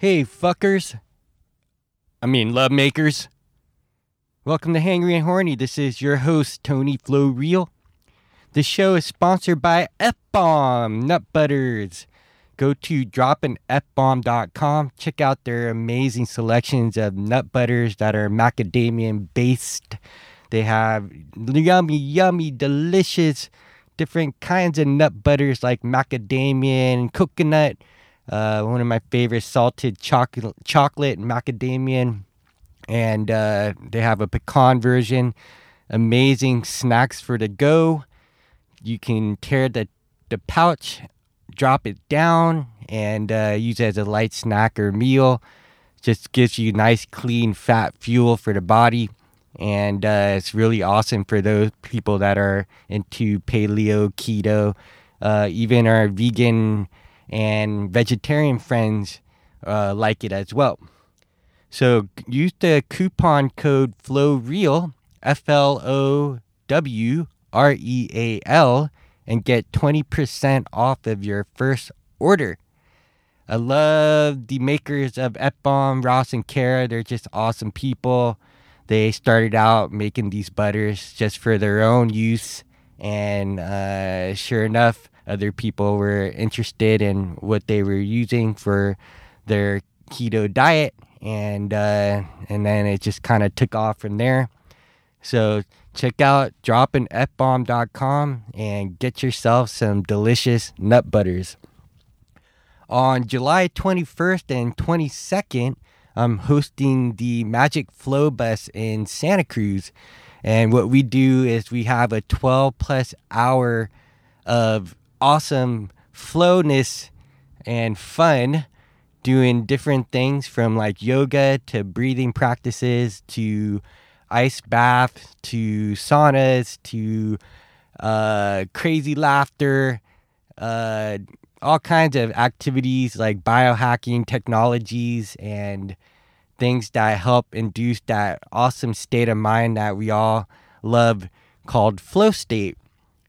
Hey, fuckers. I mean, love makers. Welcome to Hangry and Horny. This is your host, Tony Flo Real. This show is sponsored by F Bomb Nut Butters. Go to droppinfbomb.com. Check out their amazing selections of nut butters that are macadamia based. They have yummy, delicious, different kinds of nut butters like macadamia and coconut. One of my favorite, salted chocolate macadamia. And they have a pecan version. Amazing snacks for the go. You can tear the pouch, drop it down, and use it as a light snack or meal. Just gives you nice, clean, fat fuel for the body. And it's really awesome for those people that are into paleo, keto, even our vegan and vegetarian friends like it as well. So use the coupon code FLOWREAL, FLOWREAL, and get 20% off of your first order. I love the makers of F Bomb, Ross and Kara. They're just awesome people. They started out making these butters just for their own use. And sure enough, other people were interested in what they were using for their keto diet. And then it just kind of took off from there. So check out droppinfbomb.com and get yourself some delicious nut butters. On July 21st and 22nd, I'm hosting the Magic Flow Bus in Santa Cruz. And what we do is we have a 12-plus hour of awesome flowness and fun doing different things from like yoga to breathing practices to ice baths to saunas to crazy laughter, all kinds of activities like biohacking technologies and things that help induce that awesome state of mind that we all love called flow state.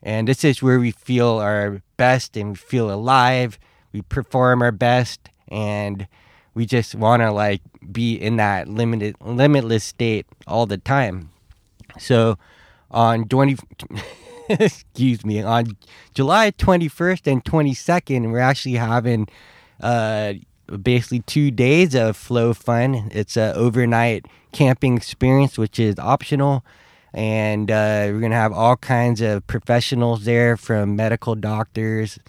And this is where we feel our best and we feel alive. We perform our best and we just want to like be in that limitless state all the time. So on July 21st and 22nd, we're actually having basically 2 days of flow fun. It's an overnight camping experience, which is optional. And we're going to have all kinds of professionals there, from medical doctors,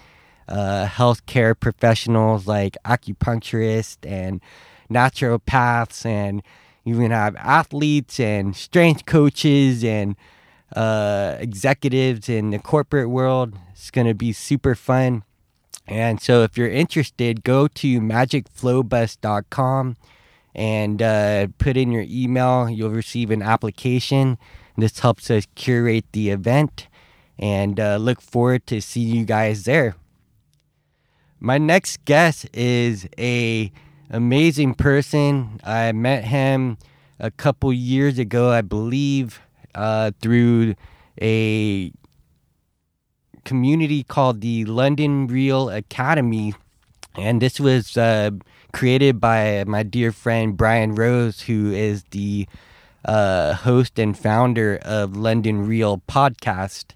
healthcare professionals like acupuncturists and naturopaths. And you're going to have athletes and strength coaches and executives in the corporate world. It's going to be super fun. And so if you're interested, go to magicflowbus.com and put in your email. You'll receive an application. This helps us curate the event, and look forward to seeing you guys there. My next guest is an amazing person. I met him a couple years ago, I believe, through a community called the London Real Academy. And this was created by my dear friend Brian Rose, who is the host and founder of London Real Podcast.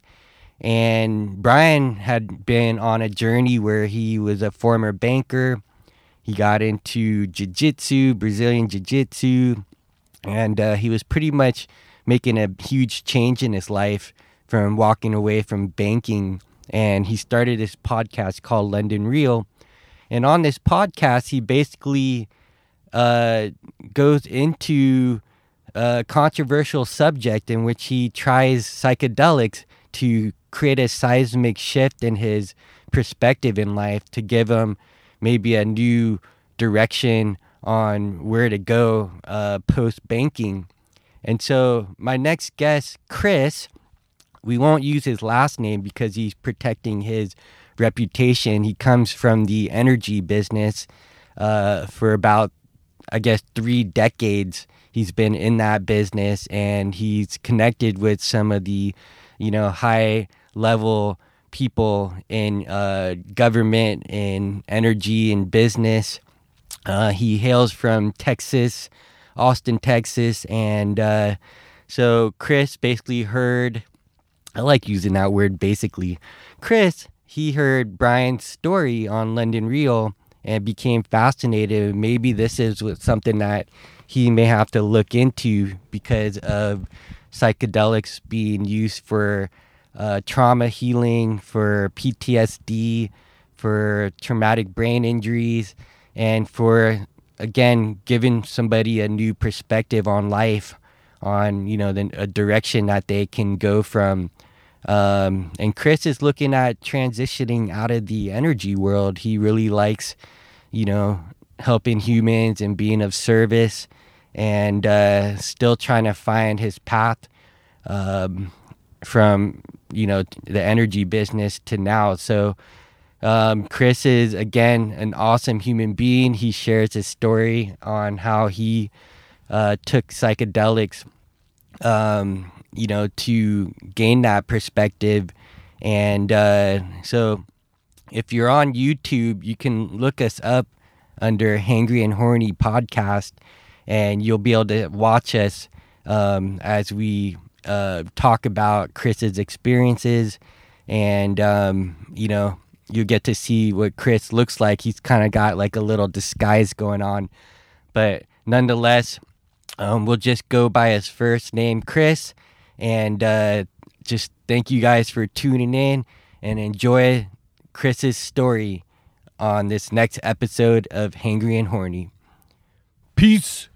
And Brian had been on a journey where he was a former banker. He got into jiu-jitsu, Brazilian jiu-jitsu, and he was pretty much making a huge change in his life from walking away from banking. And he started this podcast called London Real. And on this podcast, he basically goes into a controversial subject in which he tries psychedelics to create a seismic shift in his perspective in life, to give him maybe a new direction on where to go post-banking. And so my next guest, Chris, we won't use his last name because he's protecting his reputation. He comes from the energy business for about, I guess, 3 decades. He's been in that business, and he's connected with some of the, high level people in government, in energy, and business. He hails from Texas, Austin, Texas, and so Chris basically heard, I like using that word basically, Chris, he heard Brian's story on London Real and became fascinated. Maybe this is something that he may have to look into because of psychedelics being used for trauma healing, for PTSD, for traumatic brain injuries, and for, again, giving somebody a new perspective on life, on, you know, a direction that they can go from. And Chris is looking at transitioning out of the energy world. He really likes, you know, helping humans and being of service, and still trying to find his path from, you know, the energy business to now. So Chris is, again, an awesome human being. He shares his story on how he took psychedelics, you know, to gain that perspective. And so if you're on YouTube, you can look us up under Hangry and Horny Podcast, and you'll be able to watch us as we talk about Chris's experiences. And, you know, you get to see what Chris looks like. He's kind of got like a little disguise going on. But nonetheless, we'll just go by his first name, Chris. And just thank you guys for tuning in, and enjoy Chris's story on this next episode of Hangry and Horny. Peace.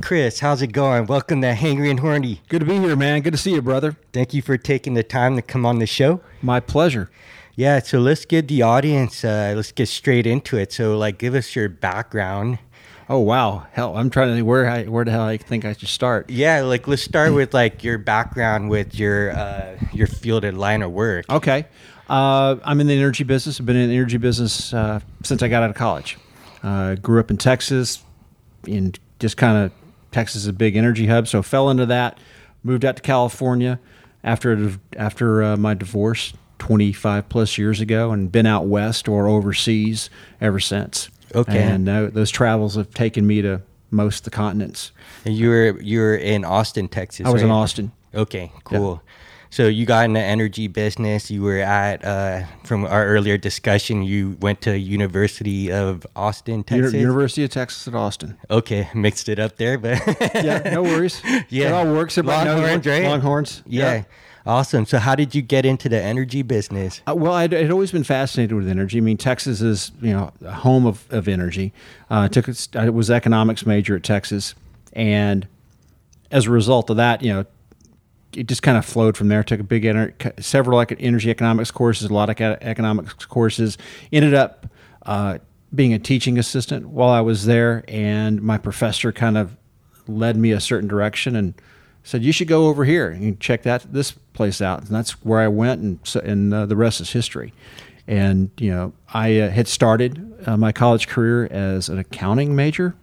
Chris, how's it going? Welcome to Hangry and Horny. Good to be here, man. Good to see you, brother. Thank you for taking the time to come on the show. My pleasure. Yeah, so let's get the audience, let's get straight into it. So, like, give us your background. Oh, wow. Hell, I'm trying to where the hell I think I should start. Yeah, like, let's start with, like, your background with your field and line of work. Okay. I'm in the energy business. I've been in the energy business since I got out of college. Grew up in Texas, and just kind of, Texas is a big energy hub, so fell into that. Moved out to California after my divorce 25 plus years ago, and been out west or overseas ever since. Okay, and those travels have taken me to most of the continents. And you were in Austin, Texas. I was in Austin. Okay, cool. Yeah. So you got in the energy business. You were at, from our earlier discussion, you went to University of Austin, Texas? University of Texas at Austin. Okay, mixed it up there, but... yeah, no worries. Yeah. It all works. Longhorns, right? Longhorns. Yeah. Yeah. Awesome. So how did you get into the energy business? Well, I'd always been fascinated with energy. I mean, Texas is, you know, a home of energy. I was economics major at Texas, and as a result of that, you know, it just kind of flowed from there. Took a big several energy economics courses, a lot of economics courses. Ended up being a teaching assistant while I was there, and my professor kind of led me a certain direction and said, "You should go over here and check this place out." And that's where I went, and the rest is history. And you know, I had started my college career as an accounting major,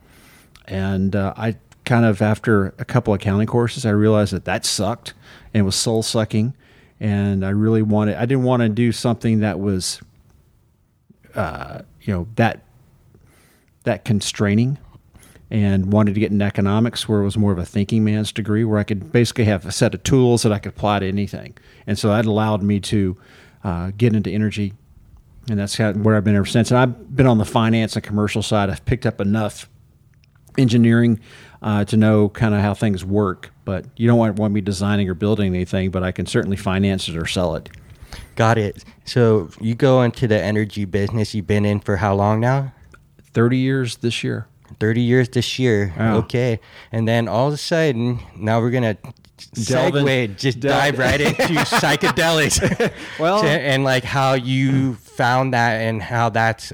and I kind of after a couple of accounting courses, I realized that sucked and was soul sucking. And I didn't want to do something that was, you know, that constraining, and wanted to get in economics where it was more of a thinking man's degree, where I could basically have a set of tools that I could apply to anything. And so that allowed me to get into energy. And that's where I've been ever since. And I've been on the finance and commercial side. I've picked up enough engineering to know kind of how things work, but you don't want me designing or building anything, but I can certainly finance it or sell it. Got it. So you go into the energy business. You've been in for how long now? 30 years this year. Wow. Okay. And then all of a sudden, now we're going to dive right into psychedelics. Well, and like how you found that and how that's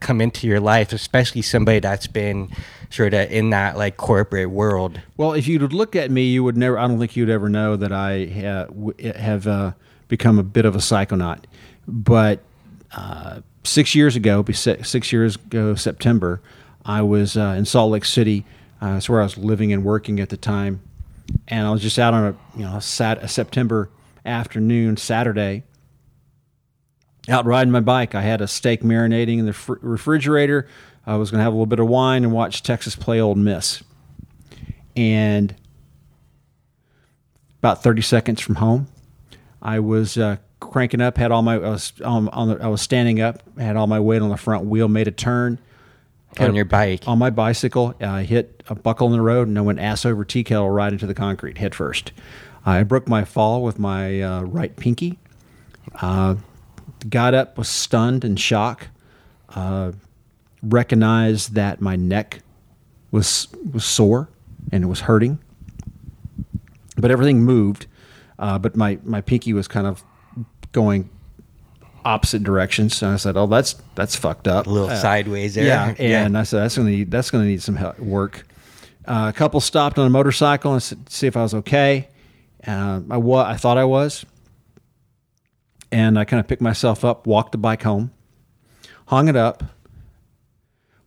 come into your life, especially somebody that's been sort of in that like corporate world? Well, if you would look at me, you would never, I don't think you'd ever know that I have become a bit of a psychonaut. But 6 years ago, September, I was in Salt Lake City. That's where I was living and working at the time. And I was just out on a September afternoon, Saturday, out riding my bike. I had a steak marinating in the refrigerator. I was going to have a little bit of wine and watch Texas play Ole Miss. And about 30 seconds from home, I was cranking up, I was standing up, had all my weight on the front wheel, made a turn. On your bike? On my bicycle. I hit a buckle in the road, and I went ass over tea kettle right into the concrete, head first. I broke my fall with my right pinky. Got up, was stunned in shock. Recognized that my neck was sore and it was hurting. But everything moved. But my pinky was kind of going opposite directions. So I said, "Oh, that's fucked up." A little sideways there. Yeah. And I said, "That's gonna need some help, work." A couple stopped on a motorcycle and said, see if I was okay. I thought I was. And I kind of picked myself up, walked the bike home, hung it up,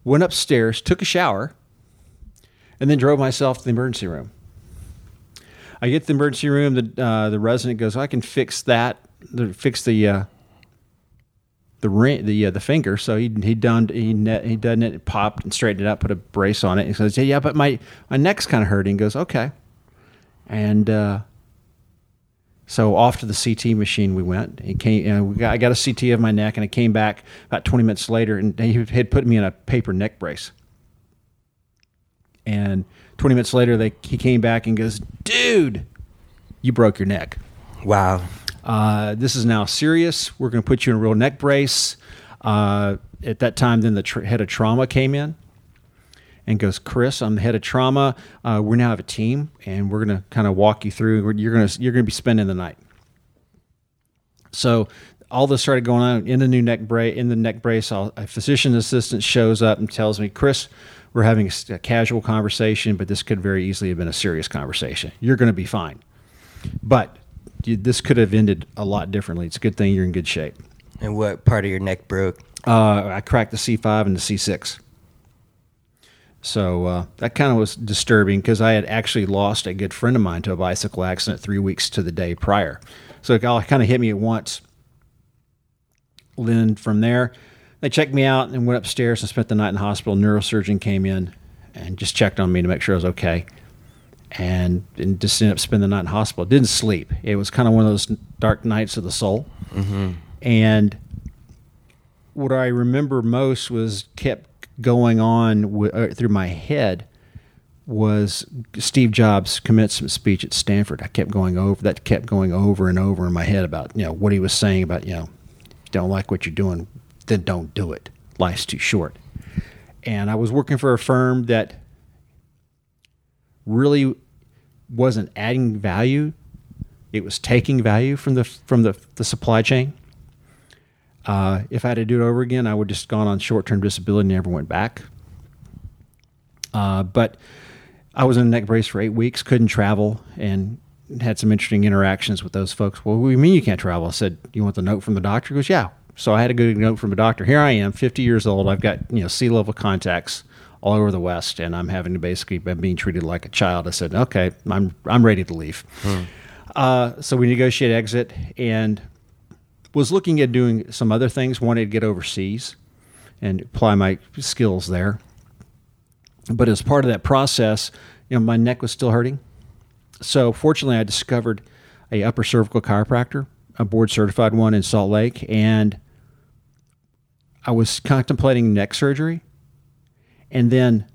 went upstairs, took a shower, and then drove myself to the emergency room. I get to the emergency room. The resident goes, "I can fix that. Fix the finger." So he done it, popped and straightened it up, put a brace on it. He says, "Yeah, but my neck's kind of hurting." He goes, "Okay," and. So off to the CT machine we went. I got a CT of my neck, and it came back about 20 minutes later, and he had put me in a paper neck brace. And 20 minutes later, he came back and goes, "Dude, you broke your neck. Wow. This is now serious. We're going to put you in a real neck brace." At that time, then the head of trauma came in and goes, "Chris, I'm the head of trauma. We now have a team, and we're going to kind of walk you through. You're going to be spending the night." So all this started going on in the new neck brace. In the neck brace, a physician assistant shows up and tells me, "Chris, we're having a casual conversation, but this could very easily have been a serious conversation. You're going to be fine, but this could have ended a lot differently. It's a good thing you're in good shape." And what part of your neck broke? I cracked the C5 and the C6. So that kind of was disturbing because I had actually lost a good friend of mine to a bicycle accident 3 weeks to the day prior. So it all kind of hit me at once. Then from there, they checked me out and went upstairs and spent the night in the hospital. Neurosurgeon came in and just checked on me to make sure I was okay. And just ended up spending the night in the hospital. Didn't sleep. It was kind of one of those dark nights of the soul. Mm-hmm. And what I remember most was kept going on through my head was Steve Jobs' commencement speech at Stanford. I kept going over that, kept going over and over in my head about what he was saying about don't like what you're doing, then don't do it. Life's too short. And I was working for a firm that really wasn't adding value; it was taking value from the supply chain. If I had to do it over again, I would just gone on short-term disability and never went back. But I was in a neck brace for 8 weeks, couldn't travel, and had some interesting interactions with those folks. "Well, what do you mean you can't travel?" I said, "You want the note from the doctor?" He goes, "Yeah." So I had a good note from a doctor. Here I am, 50 years old. I've got C-level contacts all over the West, and I'm having to basically being treated like a child. I said, "Okay, I'm ready to leave." Hmm. So we negotiate exit and was looking at doing some other things, wanted to get overseas and apply my skills there. But as part of that process, my neck was still hurting. So fortunately, I discovered a upper cervical chiropractor, a board-certified one in Salt Lake, and I was contemplating neck surgery. And then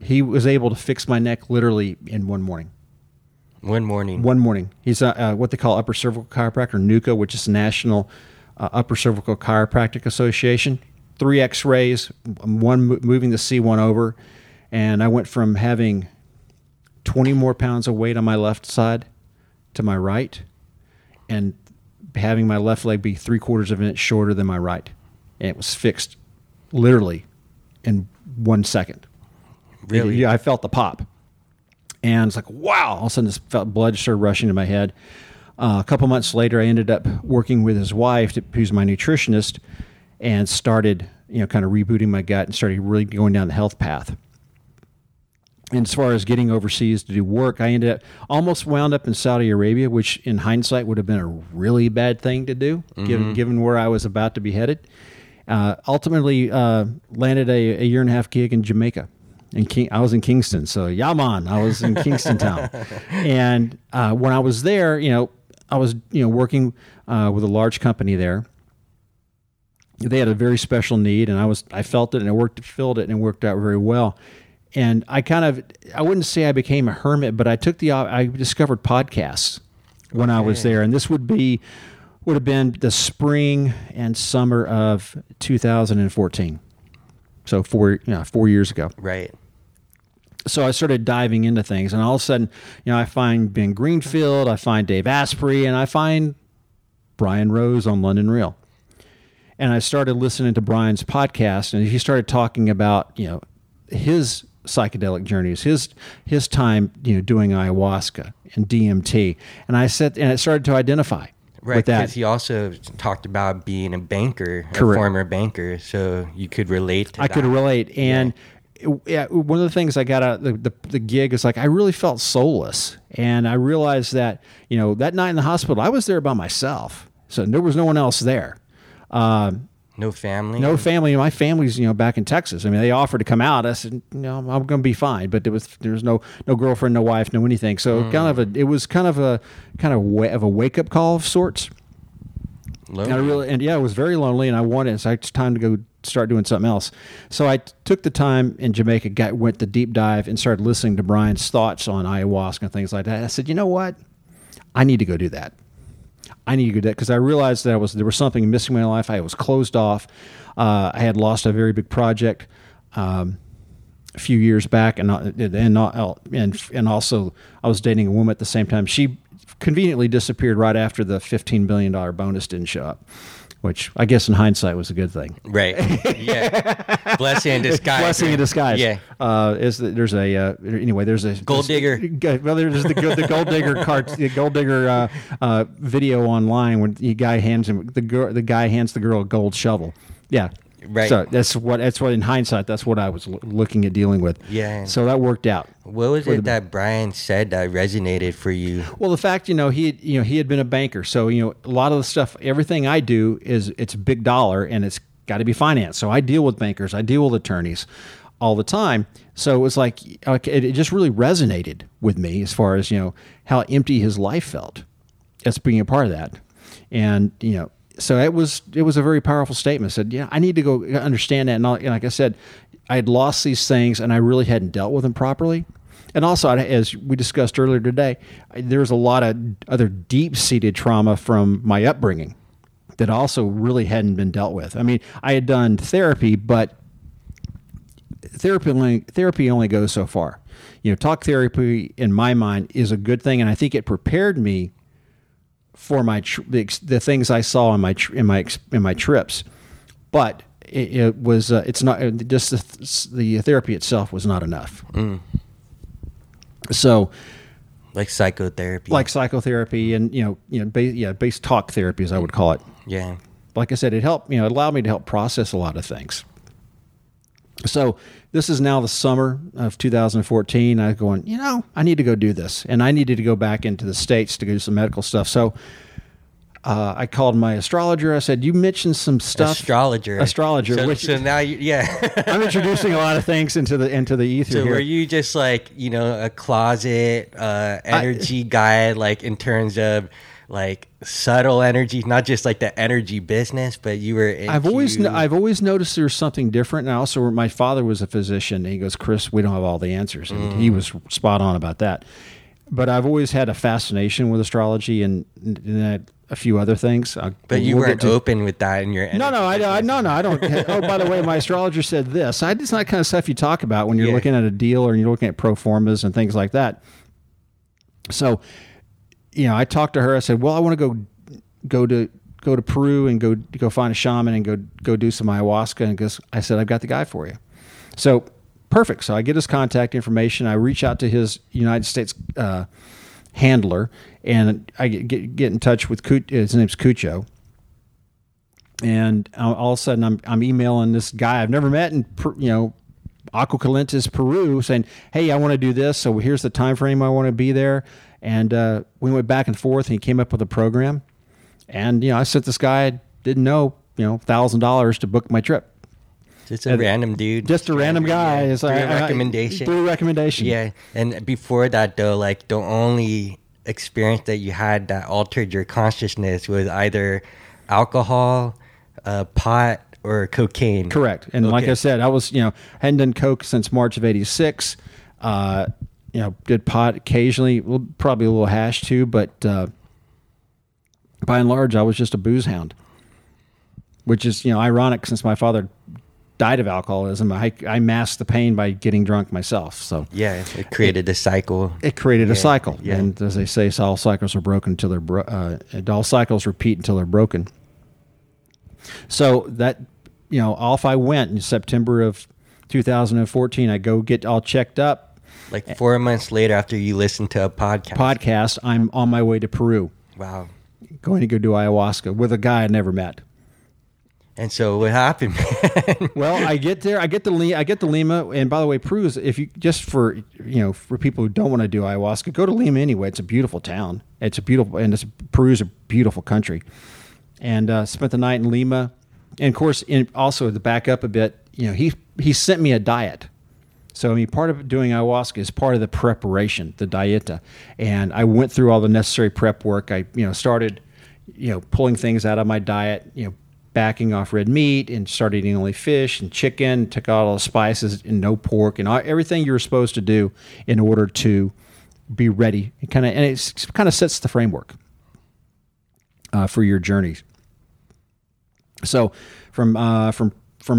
he was able to fix my neck literally in one morning. One morning. He's what they call upper cervical chiropractor, NUCA, which is National Upper Cervical Chiropractic Association. 3 x-rays, moving the C1 over, and I went from having 20 more pounds of weight on my left side to my right, and having my left leg be 3/4 of an inch shorter than my right. And it was fixed literally in 1 second. Really? Yeah, I felt the pop. And it's like, wow. All of a sudden, this felt blood started rushing to my head. A couple months later, I ended up working with his wife, who's my nutritionist, and started, you know, kind of rebooting my gut and started really going down the health path. And as far as getting overseas to do work, I ended up almost wound up in Saudi Arabia, which in hindsight would have been a really bad thing to do, given where I was about to be headed. Ultimately, landed a year and a half gig in Jamaica. I was in Kingston, so Yaman. I was in Kingston town, and when I was there, I was working with a large company there. They had a very special need, and I felt it, and I filled it, and it worked out very well. And I wouldn't say I became a hermit, but I discovered podcasts when I was there, and this would have been the spring and summer of 2014. So 4 years ago. Right. So I started diving into things, and all of a sudden, I find Ben Greenfield, I find Dave Asprey, and I find Brian Rose on London Real. And I started listening to Brian's podcast, and he started talking about, his psychedelic journeys, his time, doing ayahuasca and DMT. And it started to identify. Right, because he also talked about being a banker, a former banker, so you could relate to that. I could relate, and one of the things I got out of the gig is I really felt soulless, and I realized that, that night in the hospital, I was there by myself, so there was no one else there. No family? No family. My family's, back in Texas. I mean, they offered to come out. I said, no, I'm going to be fine. But there was no girlfriend, no wife, no anything. So it was kind of a wake up call of sorts. Lonely. It was very lonely, and I wanted it. So it's time to go start doing something else. So I took the time in Jamaica, went the deep dive, and started listening to Brian's thoughts on ayahuasca and things like that. I said, you know what? I need to go do that. Because I realized that there was something missing in my life. I was closed off. I had lost a very big project a few years back, and also I was dating a woman at the same time. She conveniently disappeared right after the $15 billion bonus didn't show up, which I guess in hindsight was a good thing. Right. Yeah. Blessing in disguise. Blessing in disguise. Yeah. There's a gold digger. There's the gold digger video online when the guy hands the girl a gold shovel. Yeah. Right. So that's what in hindsight, that's what I was looking at dealing with. Yeah. So that worked out. What was it that Brian said that resonated for you? Well, the fact, he had been a banker. So, a lot of the stuff, everything I do is it's big dollar and it's got to be financed. So I deal with bankers, I deal with attorneys all the time. So it was like, it just really resonated with me as far as, how empty his life felt as being a part of that. And, so it was a very powerful statement. I said, I need to go understand that. And like I said, I had lost these things and I really hadn't dealt with them properly. And also, as we discussed earlier today, there was a lot of other deep-seated trauma from my upbringing that also really hadn't been dealt with. I mean, I had done therapy, but therapy only goes so far. Talk therapy, in my mind, is a good thing, and I think it prepared me for the things I saw in my trips, but it was it's not just the therapy itself was not enough. Mm. So, like psychotherapy, and based talk therapy, as I would call it. Yeah, like I said, it helped. It allowed me to help process a lot of things. So this is now the summer of 2014. I was going, I need to go do this. And I needed to go back into the States to do some medical stuff. So I called my astrologer. I said, you mentioned some stuff. Astrologer. So now, I'm introducing a lot of things into the ether here. So were you just a closet energy guy, in terms of subtle energy, not just the energy business, but you were into... I've always noticed there's something different. And I also, my father was a physician, and he goes, Chris, we don't have all the answers. And he was spot on about that. But I've always had a fascination with astrology and a few other things. But you weren't open with that in your energy. No, I don't. Oh, by the way, my astrologer said this. It's not kind of stuff you talk about when you're looking at a deal or you're looking at pro formas and things like that. So... I talked to her. I said, well, I want to go go to Peru and go find a shaman and go do some ayahuasca. And I said, I've got the guy for you. So perfect. So I get his contact information. I reach out to his United States handler, and I get in touch with Cucho. His name's Cucho. And all of a sudden, I'm emailing this guy I've never met in Aguas Calientes, Peru, saying, "Hey, I want to do this. So here's the time frame I want to be there." And we went back and forth, and he came up with a program. And I sent this guy I didn't know, $1,000 to book my trip. It's a random dude. Just a random guy. Yeah, it's like a recommendation. Through a recommendation. Yeah. And before that, though, like the only experience that you had that altered your consciousness was either alcohol, pot, or cocaine. Correct. And like I said, I was, hadn't done coke since March of '86. Did pot occasionally, probably a little hash too, but by and large, I was just a booze hound, which is, ironic since my father died of alcoholism. I masked the pain by getting drunk myself. So yeah, it created a cycle. Yeah. And as they say, all cycles are broken until they're all cycles repeat until they're broken. So that, off I went in September of 2014. I go get all checked up. Like 4 months later, after you listen to a podcast, I'm on my way to Peru. Wow. Going to go do ayahuasca with a guy I never met. And so what happened, man? Well, I get there. I get to Lima. And by the way, Peru is, if you just for people who don't want to do ayahuasca, go to Lima anyway. It's a beautiful town. Peru's a beautiful country. And spent the night in Lima. And of course, also to back up a bit, he sent me a diet. So part of doing ayahuasca is part of the preparation, the dieta. And I went through all the necessary prep work. I started pulling things out of my diet, backing off red meat and started eating only fish and chicken, took out all the spices and no pork and everything you were supposed to do in order to be ready. And it kind of sets the framework for your journey. So from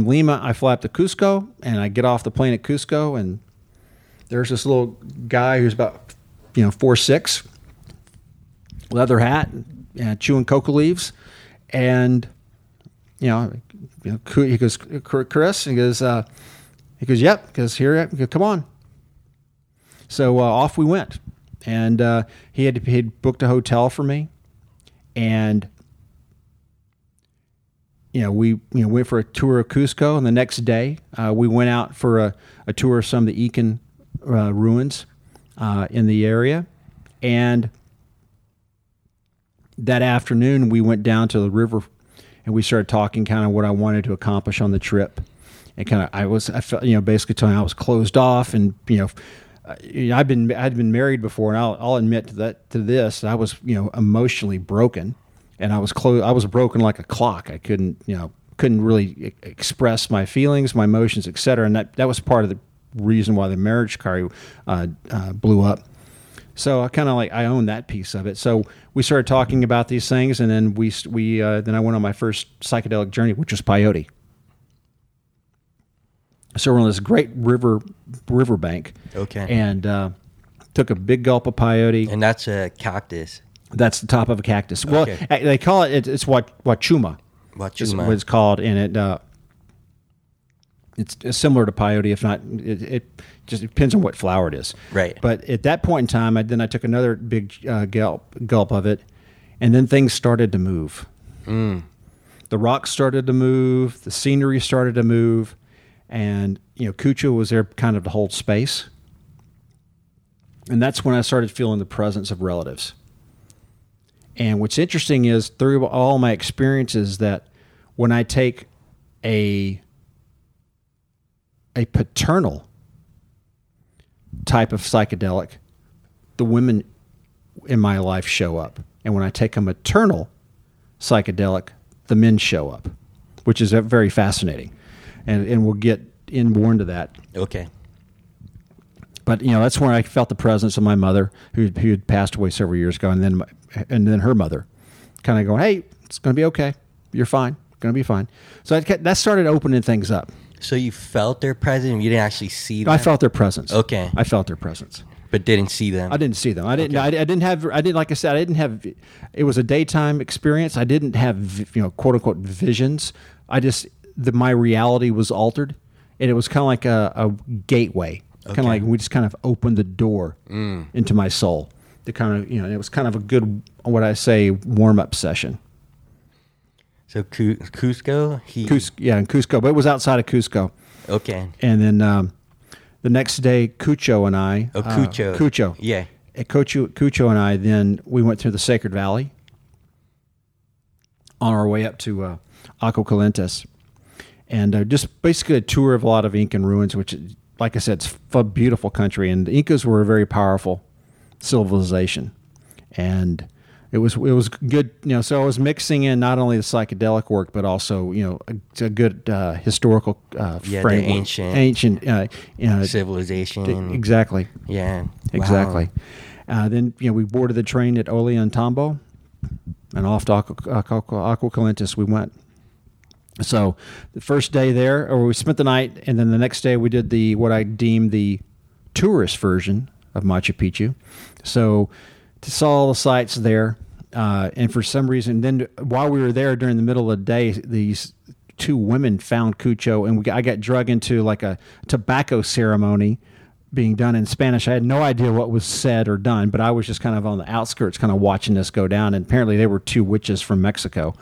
Lima, I fly up to Cusco, and I get off the plane at Cusco, and there's this little guy who's about 4'6", leather hat, and chewing coca leaves, and he goes, "Chris," and he goes, "Yep," because here, come on. So off we went, and he had booked a hotel for me, and we went for a tour of Cusco, and the next day we went out for a tour of some of the Incan ruins in the area, and that afternoon we went down to the river. And we started talking kind of what I wanted to accomplish on the trip. And I felt, basically telling him I was closed off and, I'd been married before, and I'll admit to this, I was, emotionally broken, and I was broken like a clock. I couldn't really express my feelings, my emotions, et cetera. And that was part of the reason why the marriage card blew up. So I kind of I own that piece of it. So we started talking about these things, and then we I went on my first psychedelic journey, which was peyote. So we're on this great riverbank, okay, and took a big gulp of peyote. And that's a cactus. That's the top of a cactus. Okay. Well, they call it. It's huachuma. Huachuma is what it's called, and it it's similar to peyote, if not it just depends on what flower it is. Right. But at that point in time, I took another big gulp of it, and then things started to move. Mm. The rocks started to move, the scenery started to move, and, Cucho was there kind of to hold space. And that's when I started feeling the presence of relatives. And what's interesting is through all my experiences that when I take a paternal type of psychedelic, the women in my life show up. And when I take a maternal psychedelic, the men show up, which is very fascinating. And we'll get inborn to that. Okay. But, that's when I felt the presence of my mother, who had passed away several years ago, and then her mother kind of going, "Hey, it's going to be okay. You're fine. Going to be fine." So that started opening things up. So you felt their presence, you didn't actually see them? I felt their presence. Okay. But didn't see them. I didn't see them. I didn't have. I didn't. Like I said, I didn't have. It was a daytime experience. I didn't have, quote unquote, visions. I just my reality was altered, and it was kind of like a gateway. Okay. Kind of like we just kind of opened the door into my soul. The kind of it was kind of a good warm up session. So Cusco, in Cusco, but it was outside of Cusco. Okay, and then. The next day, Cucho and I. Oh, Cucho. Cucho. Yeah. Cucho and I, then we went through the Sacred Valley on our way up to Aguas Calientes. And just basically a tour of a lot of Incan ruins, which, like I said, it's a beautiful country. And the Incas were a very powerful civilization. And it was good, so I was mixing in not only the psychedelic work, but also, a good historical framework. Ancient civilization. Exactly. Yeah. Exactly. Wow. Then, we boarded the train at Ollantaytambo, and off to Aguas Calientes we went. So the first day there, or we spent the night, and then the next day we did what I deemed the tourist version of Machu Picchu. So... saw all the sights there, and for some reason, then while we were there during the middle of the day, these two women found Cucho, and I got drug into like a tobacco ceremony being done in Spanish. I had no idea what was said or done, but I was just kind of on the outskirts, kind of watching this go down, and apparently they were two witches from Mexico,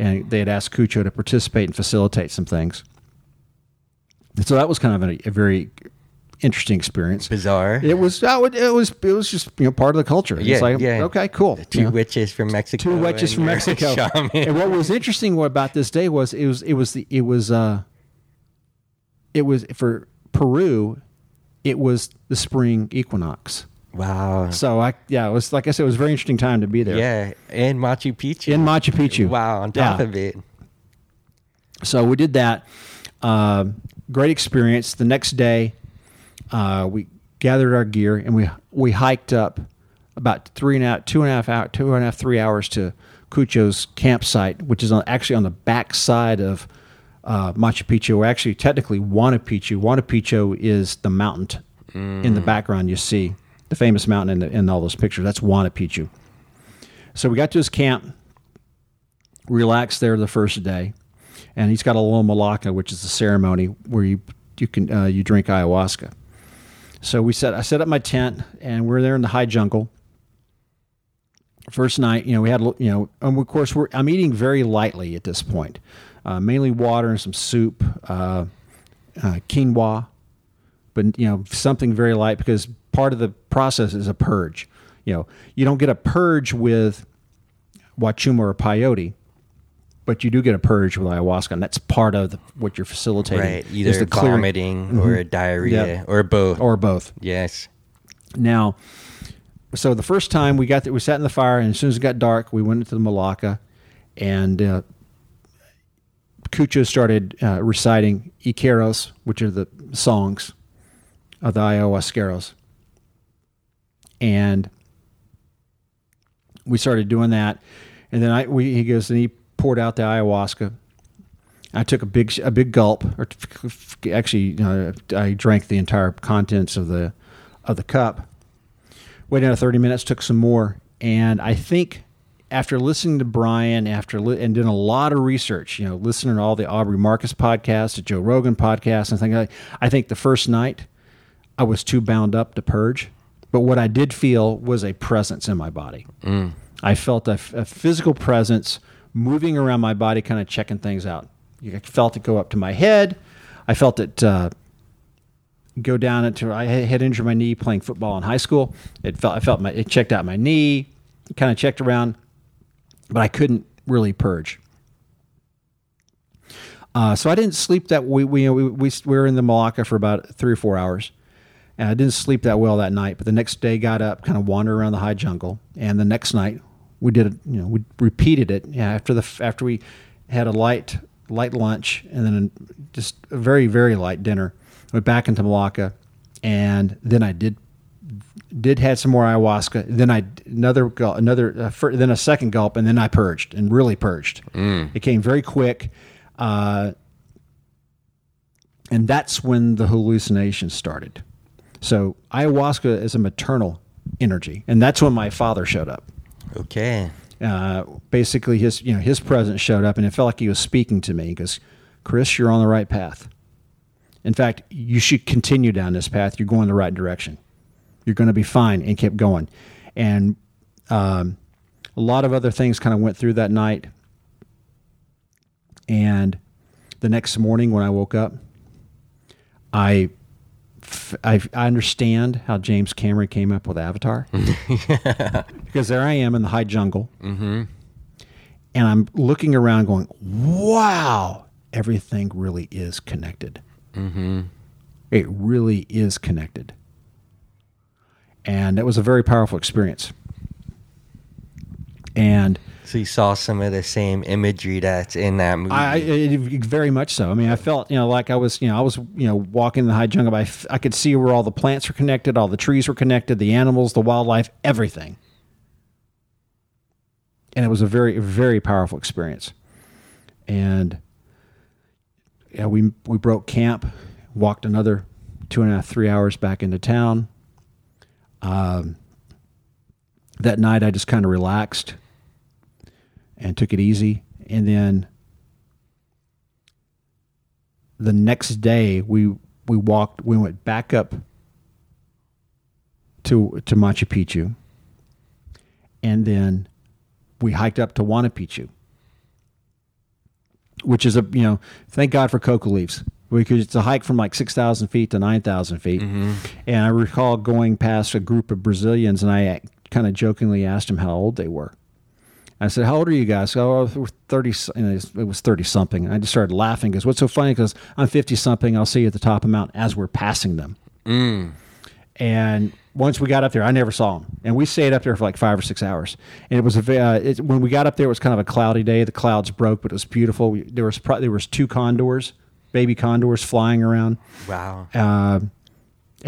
and they had asked Cucho to participate and facilitate some things. And so that was kind of a very... interesting experience. Bizarre. It was just part of the culture. Yeah, it's like, okay, cool. The two witches from Mexico. Two witches from Mexico. And what was interesting about this day was it was for Peru, it was the spring equinox. Wow. So it was, like I said, it was a very interesting time to be there. Yeah, in Machu Picchu. Wow, on top of it. So we did that. Great experience. The next day. We gathered our gear and we hiked up about 3 hours to Cucho's campsite, which is actually on the back side of Machu Picchu, or actually technically Huayna Picchu. Huayna Picchu is the mountain in the background you see, the famous mountain in all those pictures. That's Huayna Picchu. So we got to his camp, relaxed there the first day, and he's got a little malaka, which is the ceremony where you drink ayahuasca. So I set up my tent, and we're there in the high jungle. First night, we had, and of course, I'm eating very lightly at this point, mainly water and some soup, quinoa, but something very light, because part of the process is a purge. You don't get a purge with huachuma or peyote, but you do get a purge with ayahuasca, and that's part of what you're facilitating. Right, either vomiting or diarrhea or both. Or both. Yes. Now, so the first time we got there, we sat in the fire, and as soon as it got dark, we went into the malaka, and Cucho started reciting Iqueros, which are the songs of the ayahuasqueros. And we started doing that, and then he poured out the ayahuasca. I took a big gulp, or actually, I drank the entire contents of the cup. Waited another 30 minutes, took some more, and I think after listening to Brian, and doing a lot of research, listening to all the Aubrey Marcus podcasts, the Joe Rogan podcasts, and things like that, I think the first night I was too bound up to purge, but what I did feel was a presence in my body. Mm. I felt a physical presence moving around my body, kind of checking things out. I felt it go up to my head. I felt it go down into. I had injured my knee playing football in high school. It checked out my knee, kind of checked around, but I couldn't really purge. So I didn't sleep that. We were in the malaka for about 3 or 4 hours, and I didn't sleep that well that night. But the next day, got up, kind of wandered around the high jungle, and the next night. We did, we repeated it after we had a light lunch and then just a very, very light dinner. Went back into malaka, and then I did had some more ayahuasca. Then then a second gulp, and then I purged and really purged. It came very quick, and that's when the hallucinations started. So ayahuasca is a maternal energy, and that's when my father showed up. Okay. Basically, his presence showed up, and it felt like he was speaking to me. He goes, "Chris, you're on the right path. In fact, you should continue down this path. You're going the right direction. You're going to be fine," and kept going. And a lot of other things kind of went through that night. And the next morning when I woke up, I understand how James Cameron came up with Avatar. Because there I am in the high jungle. Mm-hmm. And I'm looking around going, wow, everything really is connected. Mm-hmm. It really is connected. And that was a very powerful experience. And so you saw some of the same imagery that's in that movie. Very much so. I mean, I felt, like I was walking in the high jungle. I could see where all the plants were connected, all the trees were connected, the animals, the wildlife, everything. And it was a very, very powerful experience. And we broke camp, walked another 2.5-3 hours back into town. That night I just kind of relaxed and took it easy. And then the next day we went back up to Machu Picchu, and then we hiked up to Huayna Picchu, which is thank God for coca leaves. Because it's a hike from like 6,000 feet to 9,000 feet. Mm-hmm. And I recall going past a group of Brazilians, and I kind of jokingly asked them how old they were. I said, "How old are you guys?" "Oh, we're 30. It was 30-something. I just started laughing because what's so funny? Because I'm 50-something. I'll see you at the top of the mountain as we're passing them. Mm. And once we got up there, I never saw them. And we stayed up there for like 5 or 6 hours. And it was when we got up there, it was kind of a cloudy day. The clouds broke, but it was beautiful. There was 2 condors. Baby condors flying around. Wow. And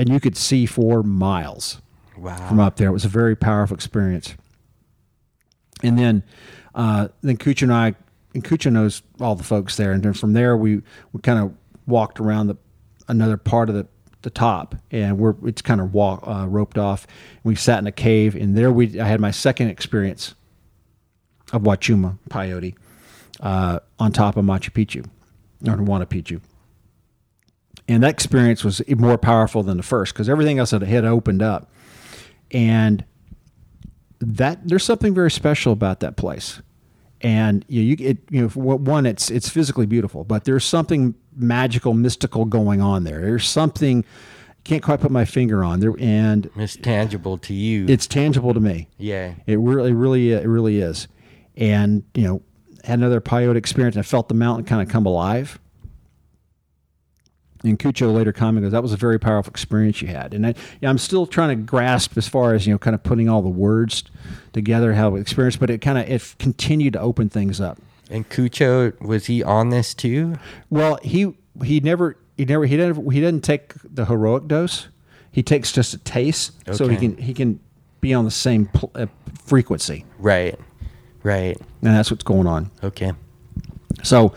you could see for miles. Wow. From up there. It was a very powerful experience. And then Cucho and I, and Cucho knows all the folks there. And then from there, we kind of walked around another part of the top, and it's kind of roped off. We sat in a cave, and there I had my second experience of Huachuma peyote on top of Machu Picchu. Or Huayna Picchu. And that experience was more powerful than the first, because everything else that had opened up. And that there's something very special about that place. And one, it's physically beautiful, but there's something magical, mystical going on there. There's something can't quite put my finger on there, and it's tangible to you. It's tangible to me. Yeah, it really is. And had another peyote experience, and I felt the mountain kind of come alive. And Cucho later commented, "That was a very powerful experience you had." And I'm still trying to grasp as far as, kind of putting all the words together, how it experienced, but it continued to open things up. And Cucho, was he on this too? Well, he didn't take the heroic dose. He takes just a taste, okay. So he can be on the same frequency. Right. Right. And that's what's going on. Okay. So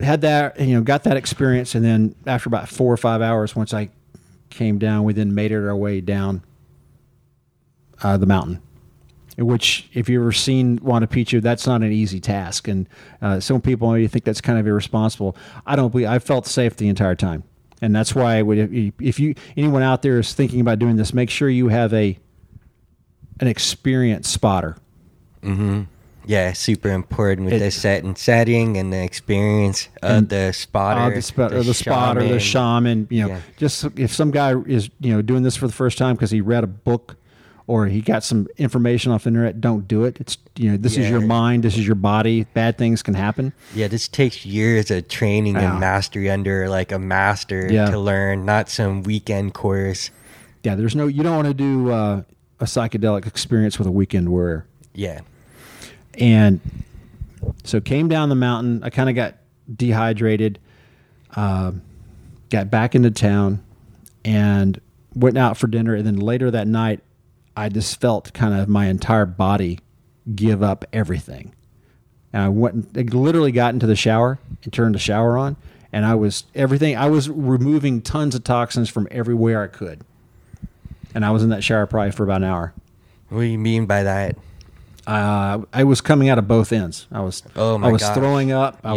had that, got that experience. And then after about 4 or 5 hours, once I came down, we then made our way down the mountain, which if you've ever seen Huayna Picchu, that's not an easy task. And some people maybe think that's kind of irresponsible. I don't believe I felt safe the entire time. And that's why if anyone out there is thinking about doing this, make sure you have an experienced spotter. Mm-hmm. Yeah, super important with the setting and the experience of the spotter. The shaman. Just if some guy is doing this for the first time because he read a book or he got some information off the internet, don't do it. It's this is your mind, this is your body. Bad things can happen. Yeah, this takes years of training and mastery under like a master to learn, not some weekend course. Yeah, you don't want to do a psychedelic experience with a weekend warrior. Yeah. And so came down the mountain. I kind of got dehydrated, got back into town, and went out for dinner. And then later that night, I just felt kind of my entire body give up everything. And I literally got into the shower and turned the shower on, and I was removing tons of toxins from everywhere I could. and I was in that shower probably for about an hour. What do you mean by that? I was coming out of both ends. I was throwing up. I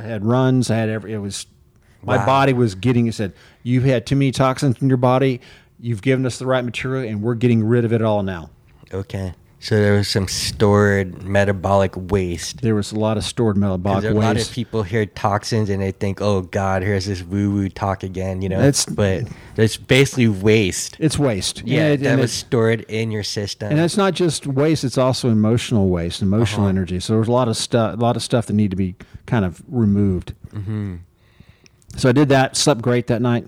had runs. My body was getting, it said, you've had too many toxins in your body. You've given us the right material and we're getting rid of it all now. Okay. So there was some stored metabolic waste. There was a lot of stored metabolic waste. A lot of people hear toxins and they think, oh, God, here's this woo-woo talk again, you know. But it's basically waste. It's waste. Yeah, that was stored in your system. And it's not just waste. It's also emotional waste, emotional energy. So there's a lot of stuff that need to be kind of removed. Mm-hmm. So I did that, slept great that night.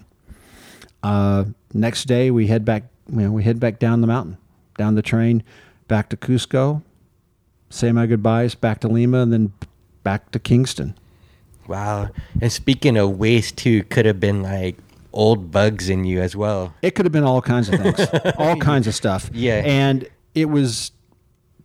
Next day, we head back down the mountain, down the train, back to Cusco, say my goodbyes, back to Lima, and then back to Kingston. Wow. And speaking of waste, too, could have been like old bugs in you as well. It could have been all kinds of things, all kinds of stuff. Yeah. And it was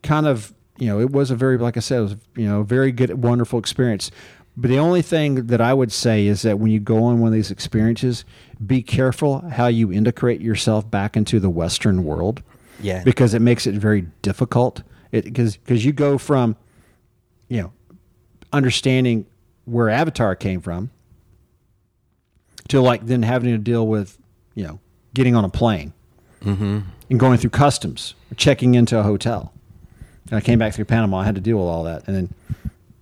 kind of, you know, it was a very, like I said, it was, you know, very good, wonderful experience. But the only thing that I would say is that when you go on one of these experiences, be careful how you integrate yourself back into the Western world. Yeah, because it makes it very difficult. Because you go from, you know, understanding where Avatar came from to like then having to deal with, you know, getting on a plane and going through customs, checking into a hotel. And I came back through Panama. I had to deal with all that. And then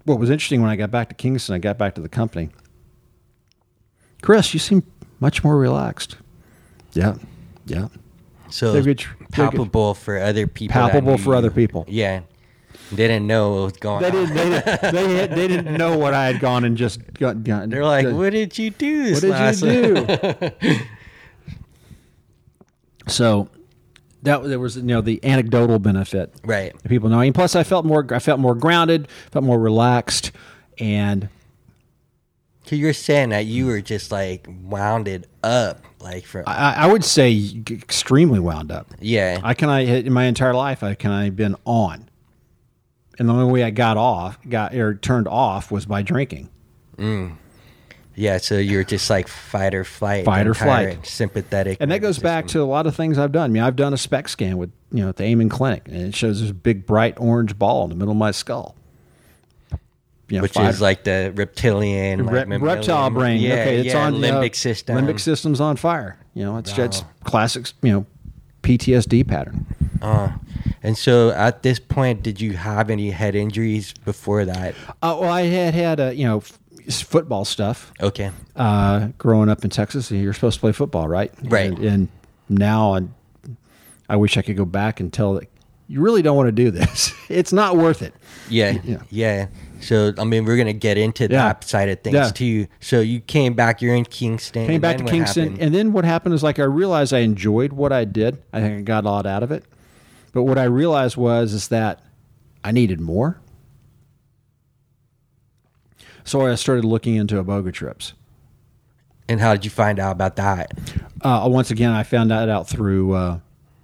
what was interesting when I got back to Kingston, I got back to the company. Chris, you seem much more relaxed. Yeah, yeah. So palpable for other people. Palpable for other people. Yeah. They didn't know what was going on. They didn't know what I had gone and just gotten. They're like, what did you do this last night? What did you do? So there was, you know, the anecdotal benefit. Right. People knowing. Plus, I felt more grounded, felt more relaxed. And so you're saying that you were just like wounded up, like for I would say extremely wound up. Yeah, in my entire life I've been on, and the only way I turned off was by drinking. Mm. Yeah, so you're just like fight or flight, sympathetic, and that goes back to a lot of things I've done. I mean, I've done a SPECT scan with at the Amen Clinic, and it shows this big bright orange ball in the middle of my skull. You know, which is like the reptilian, reptile brain. Yeah, okay, it's on limbic system. Limbic system's on fire. You know, it's classic. You know, PTSD pattern. And so at this point, did you have any head injuries before that? Well, I had football stuff. Okay. Growing up in Texas, you're supposed to play football, right? Right. And now I wish I could go back and tell that you really don't want to do this. It's not worth it. Yeah. You know. Yeah. So, I mean, we're going to get into that side of things, too. So, you came back. You're in Kingston. Came back to Kingston. Happened? And then what happened is, like, I realized I enjoyed what I did. I think I got a lot out of it. But what I realized was that I needed more. So, I started looking into aboga trips. And how did you find out about that? Once again, I found that out through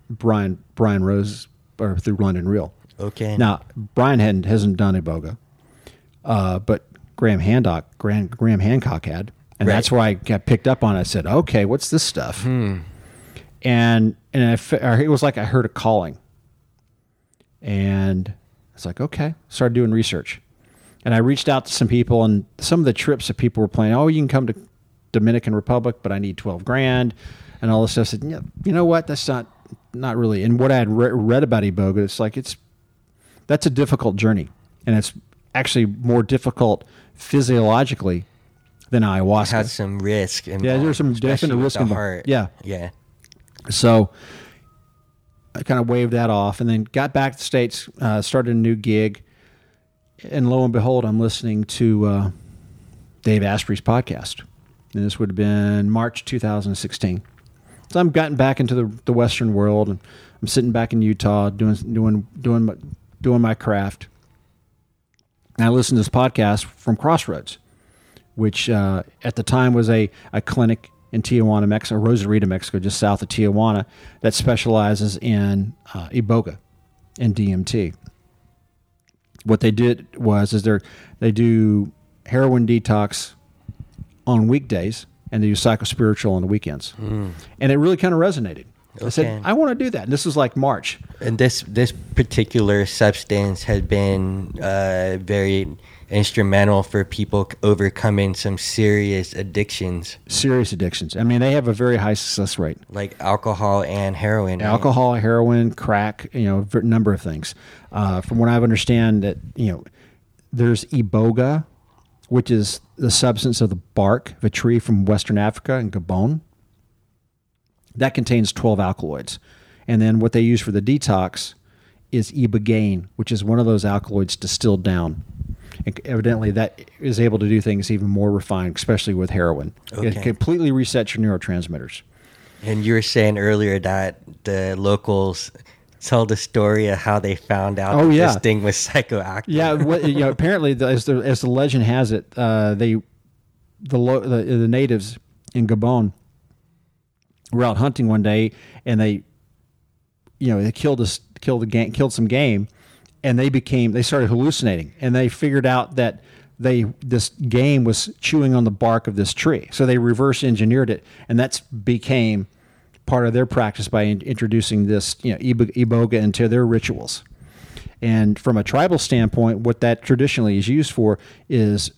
Brian Rose, or through London Real. Okay. Now, Brian hasn't done aboga. But Graham Hancock had, and that's why I got picked up on it. I said, okay, what's this stuff? Hmm. And it was like I heard a calling, and it's like, okay, started doing research, and I reached out to some people, and some of the trips that people were planning, oh, you can come to Dominican Republic, but I need $12,000 and all this stuff. I said, yeah, you know what? That's not really. And what I had read about Iboga, it's like, that's a difficult journey, and it's actually more difficult physiologically than ayahuasca. It had some risk involved. Yeah, there's some definite risk in the heart. Yeah. Yeah. So I kind of waved that off and then got back to the States, started a new gig, and lo and behold, I'm listening to Dave Asprey's podcast. And this would have been March 2016. So I'm gotten back into the Western world, and I'm sitting back in Utah doing my craft. And I listened to this podcast from Crossroads, which at the time was a clinic in Tijuana, Mexico, Rosarito, Mexico, just south of Tijuana, that specializes in Iboga and DMT. What they did was they do heroin detox on weekdays, and they do psychospiritual on the weekends. Mm. And it really kind of resonated. Okay. I said, I want to do that. And this was like March. And this particular substance had been very instrumental for people overcoming some serious addictions. Serious addictions. I mean, they have a very high success rate. Like alcohol and heroin. Right? Alcohol, heroin, crack, a number of things. From what I understand, that, there's iboga, which is the substance of the bark of a tree from Western Africa and Gabon. That contains 12 alkaloids. And then what they use for the detox is ibogaine, which is one of those alkaloids distilled down. And evidently, that is able to do things even more refined, especially with heroin. Okay. It completely resets your neurotransmitters. And you were saying earlier that the locals tell the story of how they found out this thing was psychoactive. Yeah, apparently, as the legend has it, the natives in Gabon were out hunting one day, and they killed some game. And they started hallucinating, and they figured out that this game was chewing on the bark of this tree. So they reverse engineered it, and that became part of their practice by introducing this, iboga into their rituals. And from a tribal standpoint, what that traditionally is used for is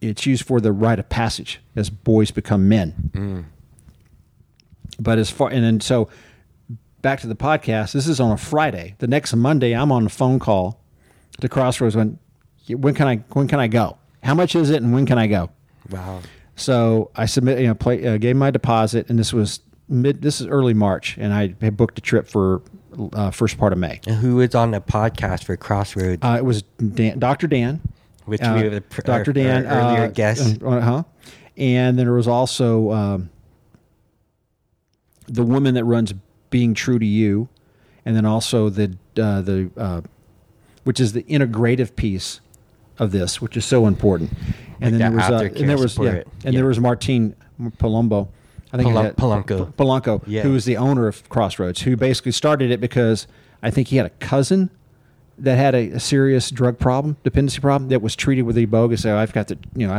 it's used for the rite of passage as boys become men. Mm. But so. Back to the podcast. This is on a Friday. The next Monday, I'm on a phone call to Crossroads. When can I go? How much is it, and when can I go? Wow. So I gave my deposit, and this is early March, and I had booked a trip for first part of May. And who was on the podcast for Crossroads? It was Dr. Dan, which we have Dr. Dan earlier guest. And then there was also the woman that runs Being True to You, and then also the which is the integrative piece of this, which is so important. And like then there was Martin Palombo, I think Palombo, yeah, who was the owner of Crossroads, who basically started it because I think he had a cousin that had a serious drug problem, dependency problem, that was treated with iboga. So I have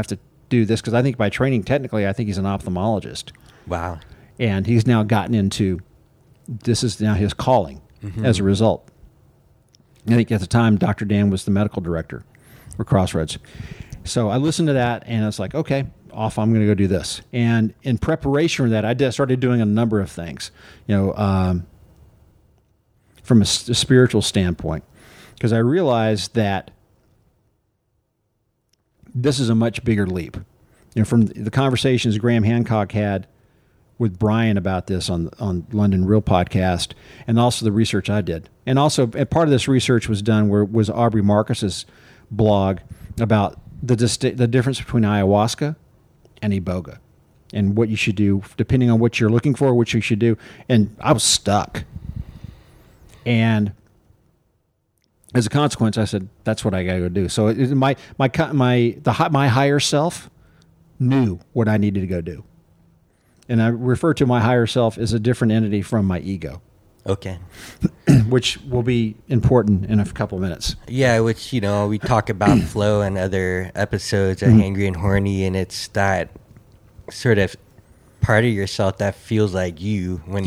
to do this because I think by training technically, I think he's an ophthalmologist. Wow, and he's now gotten into. This is now his calling as a result. I think at the time, Dr. Dan was the medical director for Crossroads. So I listened to that, and I was like, okay, off, I'm going to go do this. And in preparation for that, I started doing a number of things, from a spiritual standpoint, because I realized that this is a much bigger leap. From the conversations Graham Hancock had with Brian about this on London Real Podcast, and also the research I did. And also part of this research was done was Aubrey Marcus's blog about the difference between ayahuasca and iboga, and what you should do depending on what you're looking for, what you should do. And I was stuck. And as a consequence, I said, that's what I got to go do. So my higher self knew what I needed to go do. And I refer to my higher self as a different entity from my ego. Okay. Which will be important in a couple of minutes. Yeah, which, we talk about flow in other episodes of Hangry and Horny, and it's that sort of part of yourself that feels like you when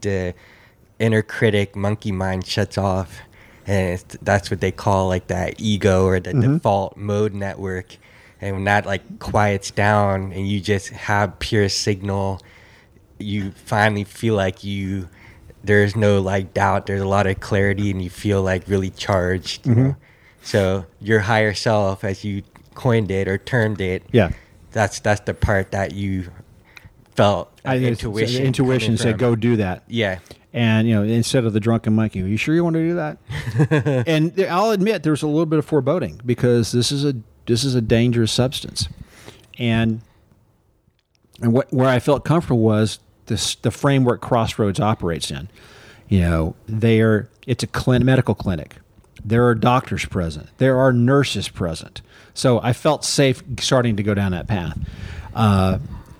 the inner critic monkey mind shuts off. And that's what they call like that ego or the default mode network. And when that like quiets down and you just have pure signal, you finally feel like there's no like doubt, there's a lot of clarity, and you feel like really charged. You know? So your higher self, as you coined it or termed it, that's the part that you felt intuition. Intuition said, go do that. Yeah. And, instead of the drunken monkey, are you sure you want to do that? And I'll admit there's a little bit of foreboding because this is a dangerous substance. And where I felt comfortable was the framework Crossroads operates in. It's a medical clinic. There are doctors present. There are nurses present. So I felt safe starting to go down that path.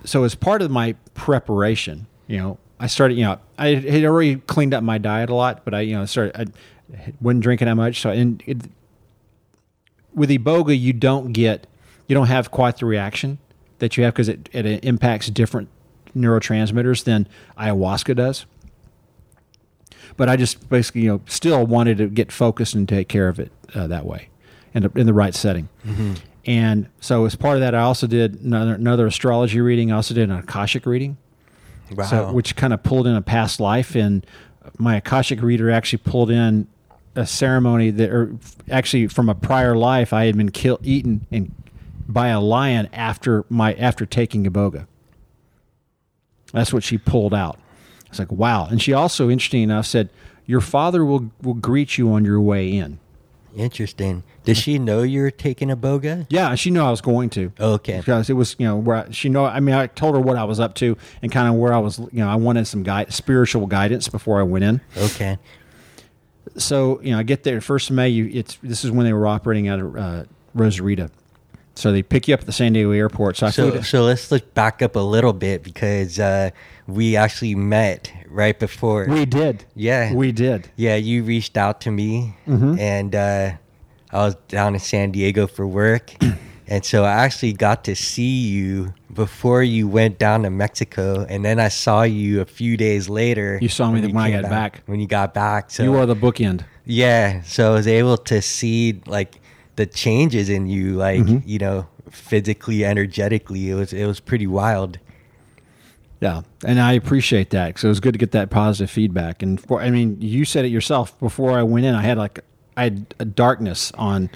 So as part of my preparation, I started, I had already cleaned up my diet a lot, but I wasn't drinking that much. With iboga, you don't have quite the reaction that you have because it impacts different neurotransmitters than ayahuasca does. But I just basically, still wanted to get focused and take care of it that way, in the right setting. Mm-hmm. And so as part of that, I also did another astrology reading. I also did an Akashic reading, wow. Which kind of pulled in a past life. And my Akashic reader actually pulled in a ceremony actually from a prior life. I had been eaten by a lion after taking iboga. That's what she pulled out. I was like, wow. And she also, interesting enough, said, your father will greet you on your way in. Interesting. Did she know you were taking iboga? Yeah, she knew I was going to. Okay. Because it was, I told her what I was up to and kind of where I was, I wanted some spiritual guidance before I went in. Okay. So, I get there 1st of May. This is when they were operating out of Rosarito. So they pick you up at the San Diego airport. So let's look back up a little bit because we actually met right before. We did. Yeah. We did. Yeah, you reached out to me, mm-hmm. and I was down in San Diego for work. And so I actually got to see you before you went down to Mexico. And then I saw you a few days later. You saw me when I got back. When you got back. So, you are the bookend. Yeah. So I was able to see, the changes in you, mm-hmm. Physically, energetically, it was pretty wild. Yeah, and I appreciate that because it was good to get that positive feedback. And you said it yourself before I went in. I had a darkness on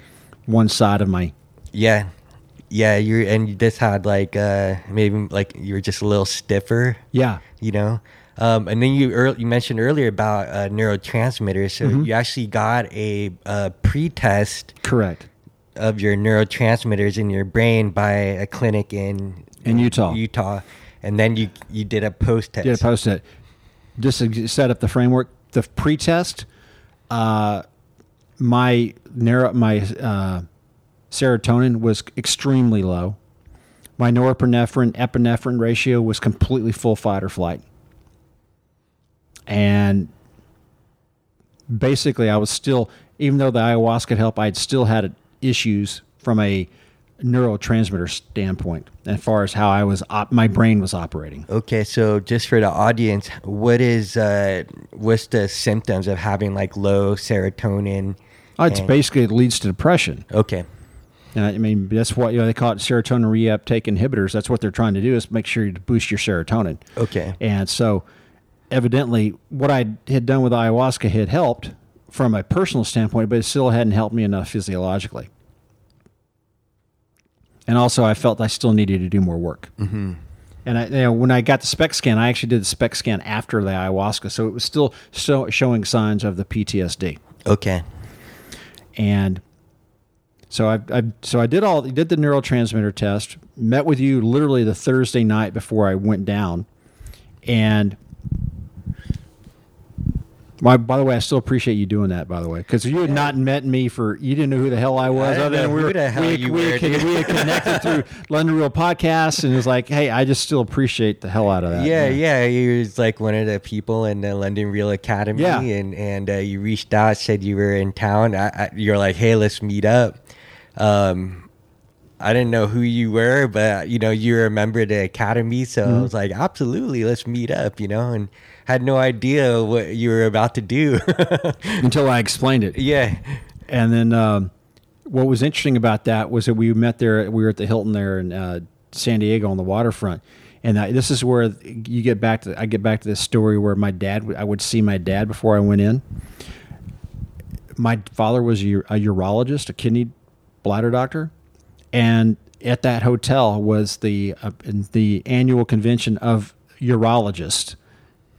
one side of my. Yeah, you just had maybe you were just a little stiffer. Yeah, and then you mentioned earlier about neurotransmitters, so mm-hmm. you actually got a pre-test. Correct. Of your neurotransmitters in your brain by a clinic in Utah, and then you did a post-test. Just to set up the framework, the pre-test, my serotonin was extremely low. My norepinephrine epinephrine ratio was completely full fight or flight, and basically I was still, even though the ayahuasca helped, I'd still had issues from a neurotransmitter standpoint as far as how I was my brain was operating. Okay, so just for the audience, what's the symptoms of having low serotonin? Basically it leads to depression. Okay. That's what they call it, serotonin reuptake inhibitors. That's what they're trying to do, is make sure you boost your serotonin. Okay. And so evidently what I had done with ayahuasca had helped from a personal standpoint, but it still hadn't helped me enough physiologically. And also I felt I still needed to do more work. Mm-hmm. And I, when I got the spec scan, I actually did the spec scan after the ayahuasca. So it was still showing signs of the PTSD. Okay. And so I did the neurotransmitter test, met with you literally the Thursday night before I went down. And by the way, I still appreciate you doing that, by the way, because you had not met me you didn't know who the hell I was. We had connected through London Real Podcast, and it was like, hey, I just still appreciate the hell out of that. Yeah. You was one of the people in the London Real Academy, and you reached out, said you were in town. You're like, hey, let's meet up. I didn't know who you were, but, you were a member of the academy, so mm-hmm. I was like, absolutely, let's meet up, and had no idea what you were about to do. Until I explained it. Yeah. And then what was interesting about that was that we met there, we were at the Hilton there in San Diego on the waterfront, and this is where I get back to this story where I would see my dad before I went in. My father was a urologist, a kidney bladder doctor. And at that hotel was the annual convention of urologists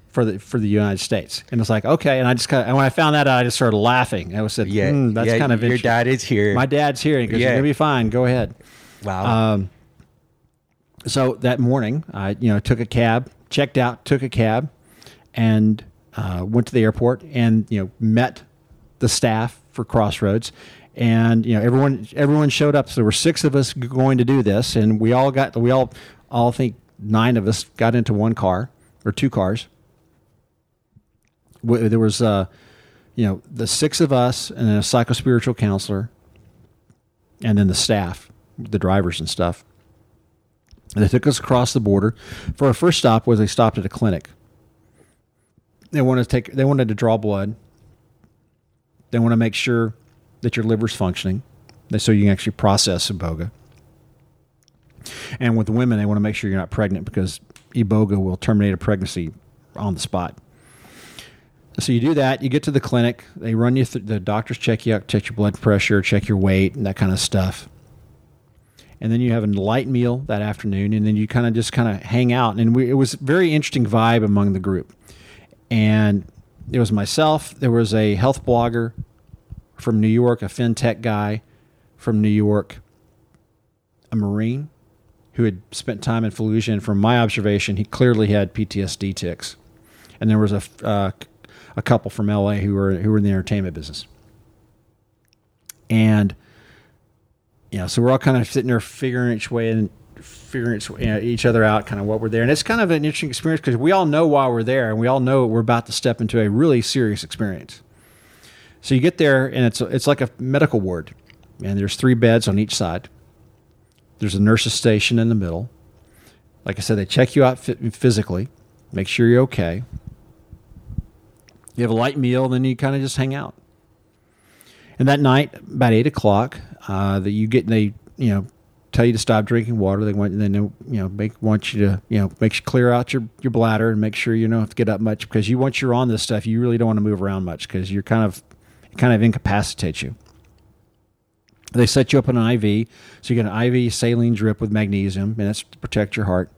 for the United States. And it's like, okay. And I just and when I found that out, I just started laughing. I said, that's kind of interesting. Your dad is here. My dad's here. And he goes, you're going to be fine. Go ahead. Wow. So that morning, I took a cab, checked out, took a cab, and went to the airport and met the staff for Crossroads. And everyone showed up. So there were 6 of us going to do this, and we all think 9 of us got into one car or 2 cars. There was the 6 of us and then a psychospiritual counselor, and then the staff, the drivers and stuff. And they took us across the border. For our first stop was they stopped at a clinic. They wanted to draw blood. They want to make sure that your liver's functioning, so you can actually process iboga. And with women, they want to make sure you're not pregnant because iboga will terminate a pregnancy on the spot. So you do that. You get to the clinic. They run you. The doctors check you out, check your blood pressure, check your weight, and that kind of stuff. And then you have a light meal that afternoon, and then you kind of just hang out. And it was a very interesting vibe among the group. And it was myself. There was a health blogger from New York, a fintech guy from New York, a Marine who had spent time in Fallujah. And from my observation, he clearly had PTSD tics. And there was a couple from LA who were in the entertainment business. And so we're all kind of sitting there figuring each other out, kind of what we're there. And it's kind of an interesting experience because we all know why we're there, and we all know we're about to step into a really serious experience. So you get there, and it's like a medical ward, and there's 3 beds on each side. There's a nurse's station in the middle. Like I said, they check you out physically, make sure you're okay. You have a light meal, then you kind of just hang out. And that night, about 8:00, they tell you to stop drinking water. They want, and then want you to clear out your bladder and make sure you don't have to get up much because once you're on this stuff, you really don't want to move around much because you're kind of incapacitates you. They set you up on an IV, so you get an IV saline drip with magnesium, and that's to protect your heart.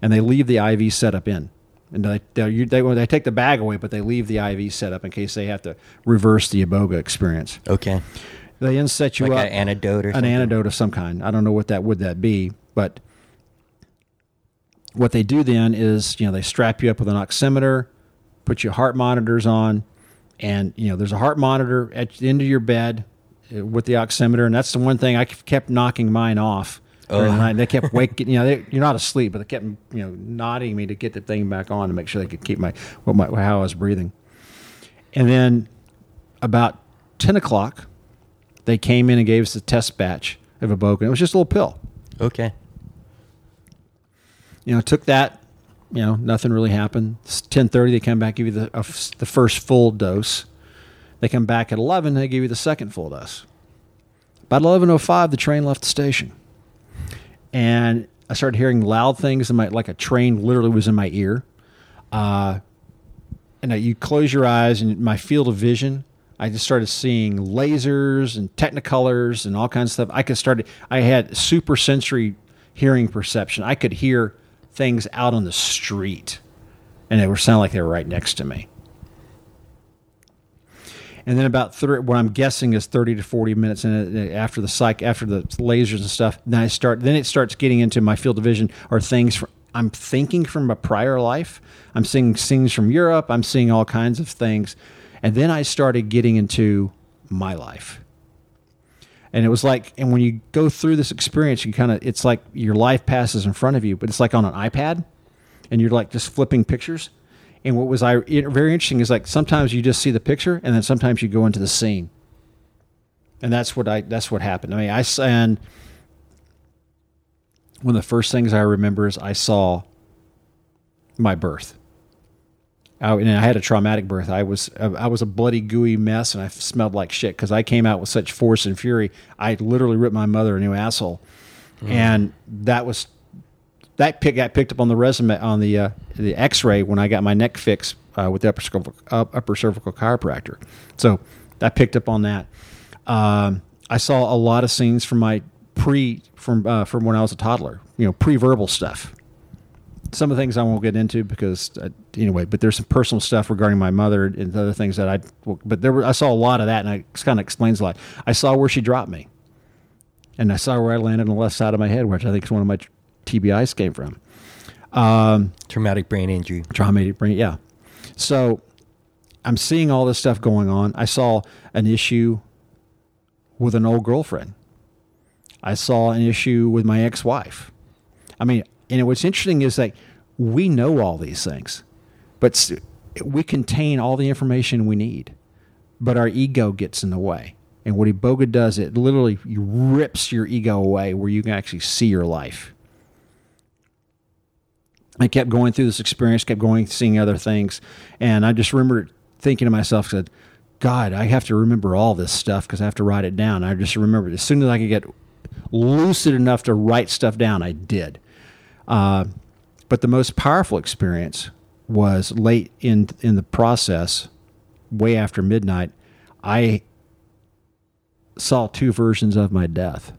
And they leave the IV setup in. And they take the bag away, but they leave the IV set up in case they have to reverse the iboga experience. Okay. They then set you up. An antidote or something? An antidote of some kind. I don't know what that would be, but what they do then is, they strap you up with an oximeter, put your heart monitors on, and, there's a heart monitor at the end of your bed with the oximeter, and that's the one thing I kept knocking mine off. Oh. They kept waking, you're not asleep, but they kept, nodding me to get the thing back on to make sure they could keep how I was breathing. And then about 10:00, they came in and gave us the test batch of iboga. It was just a little pill. Okay. Took that, nothing really happened. It's 10:30, they come back, give you the first full dose. They come back at 11, they give you the second full dose. About 11:05, the train left the station. And I started hearing loud things like a train literally was in my ear. And you close your eyes, and my field of vision, I just started seeing lasers and technicolors and all kinds of stuff. I had super sensory hearing perception. I could hear things out on the street, and they were sounding like they were right next to me. And then about what I'm guessing is 30 to 40 minutes in, after the lasers and stuff, then it starts getting into my field of vision or things I'm thinking from a prior life. I'm seeing things from Europe. I'm seeing all kinds of things. And then I started getting into my life. And it was like, and when you go through this experience, it's like your life passes in front of you, but it's like on an iPad and you're like just flipping pictures. And what was very interesting is like sometimes you just see the picture and then sometimes you go into the scene. And that's what happened. I mean, and one of the first things I remember is I saw my birth. And I had a traumatic birth. I was a bloody gooey mess and I smelled like shit because I came out with such force and fury. I literally ripped my mother a new asshole. Mm. And that got picked up on the resume on the X-ray when I got my neck fixed with the upper cervical chiropractor. So I picked up on that. I saw a lot of scenes from from when I was a toddler. Pre-verbal stuff. Some of the things I won't get into because anyway. But there's some personal stuff regarding my mother and other things that I saw a lot of that, and it kind of explains a lot. I saw where she dropped me, and I saw where I landed on the left side of my head, which I think is one of my TBIs came from. Traumatic brain injury. Yeah. So I'm seeing all this stuff going on. I saw an issue with an old girlfriend. I saw an issue with my ex-wife. I mean, and what's interesting is like we know all these things, but we contain all the information we need, but our ego gets in the way. And what iboga does, it literally rips your ego away where you can actually see your life. I kept going through this experience, kept going, seeing other things. And I just remember thinking to myself, said, God, I have to remember all this stuff because I have to write it down. I just remembered as soon as I could get lucid enough to write stuff down, I did. But the most powerful experience was late in the process, way after midnight, I saw two versions of my death.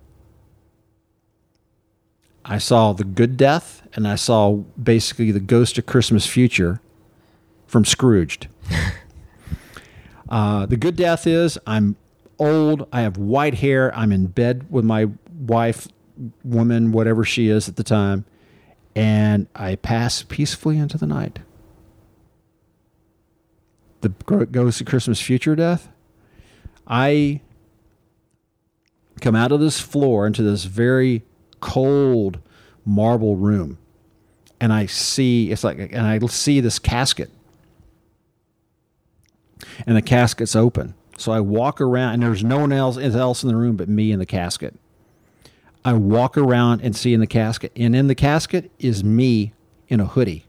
I saw the good death, and I saw basically the Ghost of Christmas Future from Scrooged. The good death is I'm old, I have white hair, I'm in bed with my wife, woman, whatever she is at the time, and I pass peacefully into the night. The Ghost of Christmas Future death, I come out of this floor into this very cold marble room, and I see this casket, and the casket's open. So I walk around, and there's no one else in the room but me and the casket. I walk around and see in the casket, and in the casket is me in a hoodie,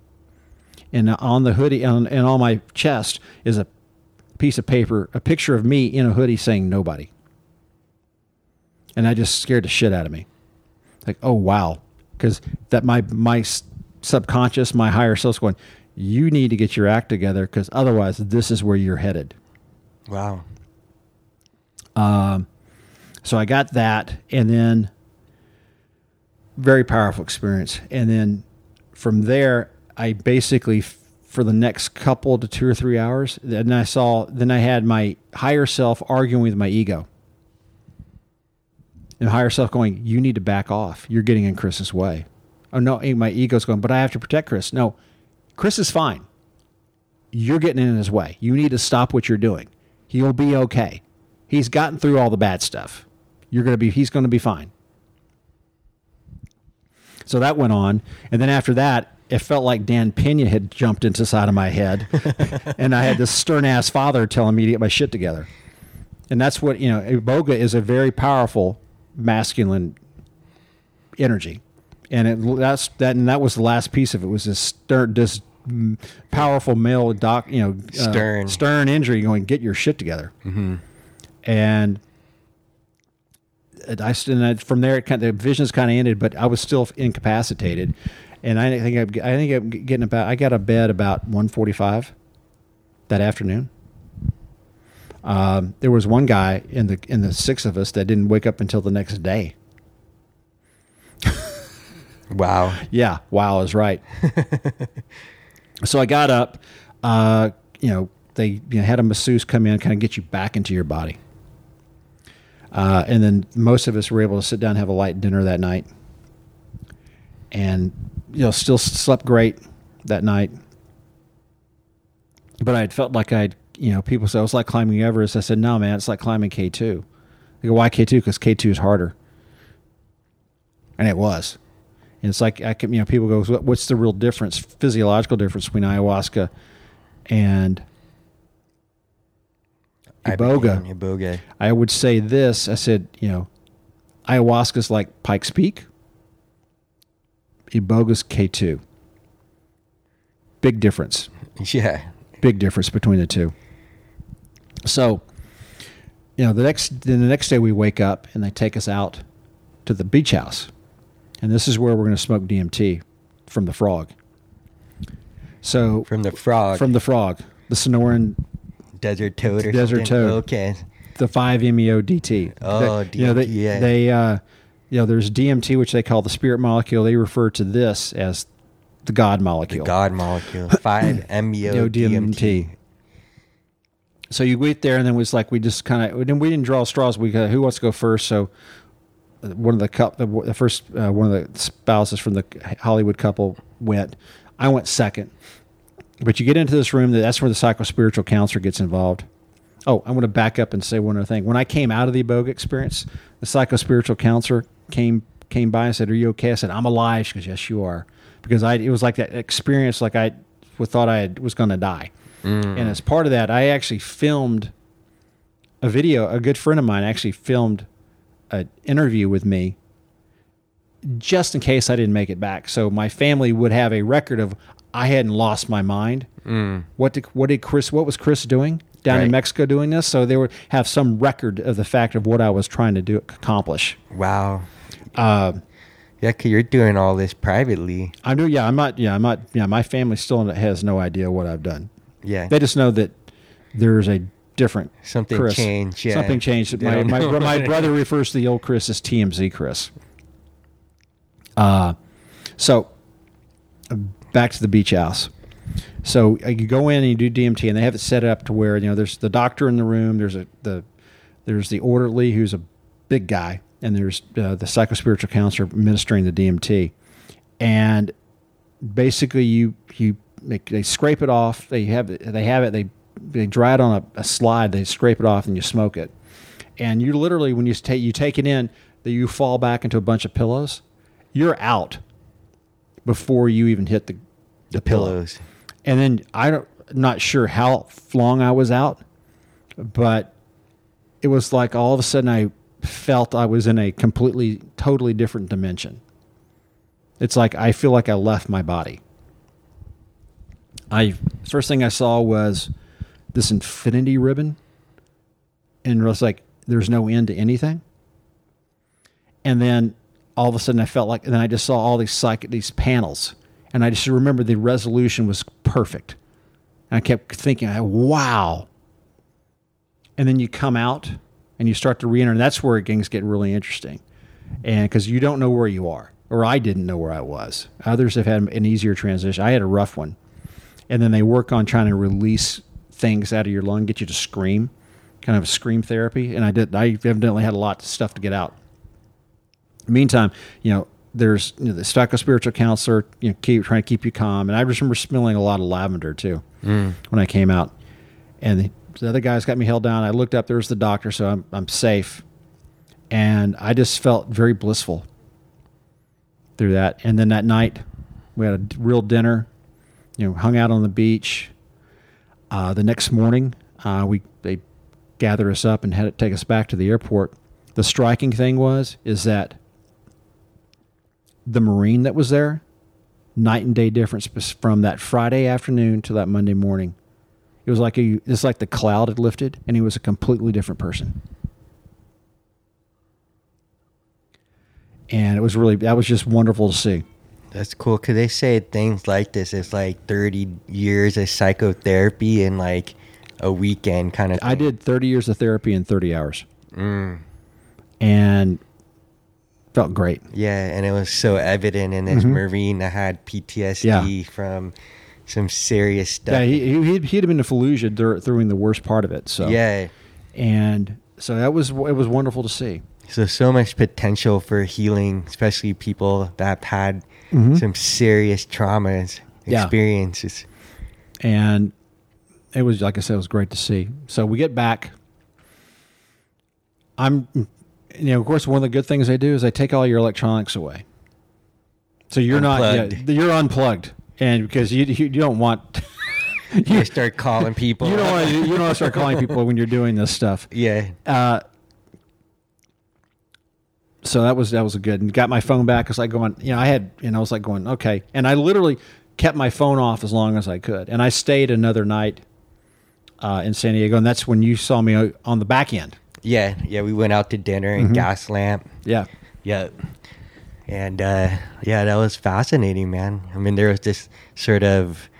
and on the hoodie and on my chest is a piece of paper, a picture of me in a hoodie saying nobody. And I just scared the shit out of me. Like, oh, wow. Because that my subconscious, my higher self's going, you need to get your act together because otherwise this is where you're headed. Wow. So I got that, and then very powerful experience. And then from there, I basically for the next couple to 2 or 3 hours, then I had my higher self arguing with my ego. And higher self going, you need to back off. You're getting in Chris's way. Oh, no, my ego's going, but I have to protect Chris. No, Chris is fine. You're getting in his way. You need to stop what you're doing. He'll be okay. He's gotten through all the bad stuff. He's going to be fine. So that went on. And then after that, it felt like Dan Pena had jumped into the side of my head. And I had this stern-ass father telling me to get my shit together. And that's what, Iboga is a very powerful masculine energy, and that was the last piece of it, was this stern, this powerful male stern injury going, get your shit together. Mm-hmm. And from there the visions kind of ended, but I was still incapacitated, and I got out of bed about 1:45 that afternoon. There was one guy in the six of us that didn't wake up until the next day. Wow. Yeah. Wow is right. So I got up, they had a masseuse come in, kind of get you back into your body. And then most of us were able to sit down and have a light dinner that night, and, still slept great that night, but I had felt like I'd, people say, oh, it's like climbing Everest. I said, no, man, it's like climbing K2. They go, why K2? Because K2 is harder. And it was. And it's like, people go, what's the real difference, physiological difference between ayahuasca and Iboga? I would say this. I said, ayahuasca's like Pikes Peak. Iboga's K2. Big difference. Yeah. Big difference between the two. So, the next day we wake up and they take us out to the beach house. And this is where we're going to smoke DMT from the frog. So From the frog. The Sonoran Desert Toad or Desert Toad. Okay. The 5-MeO DT. Oh, DMT. There's DMT, which they call the spirit molecule. They refer to this as the God molecule. 5-MeO DMT. So you wait there, and then it was like we just kind of, we didn't draw straws. We who wants to go first? So one of the spouses from the Hollywood couple went. I went second. But you get into this room, that's where the psychospiritual counselor gets involved. Oh, I'm going to back up and say one other thing. When I came out of the Iboga experience, the psychospiritual counselor came by and said, "Are you okay?" I said, "I'm alive." She goes, "Yes, you are." Because it was like that experience, like I thought I was going to die. Mm. And as part of that, I actually filmed a video. A good friend of mine actually filmed an interview with me just in case I didn't make it back. So my family would have a record of I hadn't lost my mind. Mm. What was Chris doing down in Mexico doing this? So they would have some record of the fact of what I was trying to do accomplish. Wow. Yeah, 'cause you're doing all this privately. I do. Yeah, I'm not. Yeah, my family still has no idea what I've done. Yeah, they just know that there's a different something Chris. Changed. Yeah. Something changed. My brother refers to the old Chris as TMZ Chris. So back to the beach house. So you go in and you do DMT, and they have it set up to where there's the doctor in the room. There's the orderly who's a big guy. And there's the psychospiritual counselor administering the DMT, and basically they scrape it off. They dry it on a slide. They scrape it off and you smoke it. And you literally, when you take it in, that you fall back into a bunch of pillows. You're out before you even hit the pillows. And then I'm not sure how long I was out, but it was like all of a sudden I felt I was in a completely, totally different dimension. It's like I feel like I left my body. First thing I saw was this infinity ribbon, and I was like, "There's no end to anything." And then all of a sudden, I felt like, and then I just saw all these psychic, these panels, and I just remember the resolution was perfect. And I kept thinking, "Wow!" And then you come out. And you start to re-enter, and that's where things get really interesting, and because you don't know where you are, or I didn't know where I was. Others have had an easier transition. I had a rough one, and then they work on trying to release things out of your lung, get you to scream, kind of a scream therapy. And I did. I evidently had a lot of stuff to get out. Meantime, there's the psychospiritual counselor, trying to keep you calm. And I just remember smelling a lot of lavender too when I came out, and the other guys got me held down. I looked up. There was the doctor, so I'm safe. And I just felt very blissful through that. And then that night, we had a real dinner, hung out on the beach. The next morning, they gathered us up and had it take us back to the airport. The striking thing is that the Marine that was there, night and day difference from that Friday afternoon to that Monday morning. It was like it's like the cloud had lifted, and he was a completely different person. And it was that was just wonderful to see. That's cool, because they say things like this. It's like 30 years of psychotherapy in like a weekend kind of thing. I did 30 years of therapy in 30 hours. And felt great. Yeah, and it was so evident in this Marine that had PTSD from... some serious stuff. Yeah, he'd been to Fallujah during the worst part of it. So yeah, and so it was wonderful to see. So much potential for healing, especially people that have had some serious traumas, experiences. And it was, like I said, it was great to see. So we get back. Of course, one of the good things they do is they take all your electronics away. So you're unplugged. You're unplugged. And because you don't want you start calling people, you don't want to start calling people when you're doing this stuff. Yeah. So that was good, and got my phone back. It's like going, I was like going, okay, and I literally kept my phone off as long as I could, and I stayed another night in San Diego, and that's when you saw me on the back end. Yeah, yeah, we went out to dinner and gas lamp. Yeah, yeah. And, that was fascinating, man. I mean, there was this sort of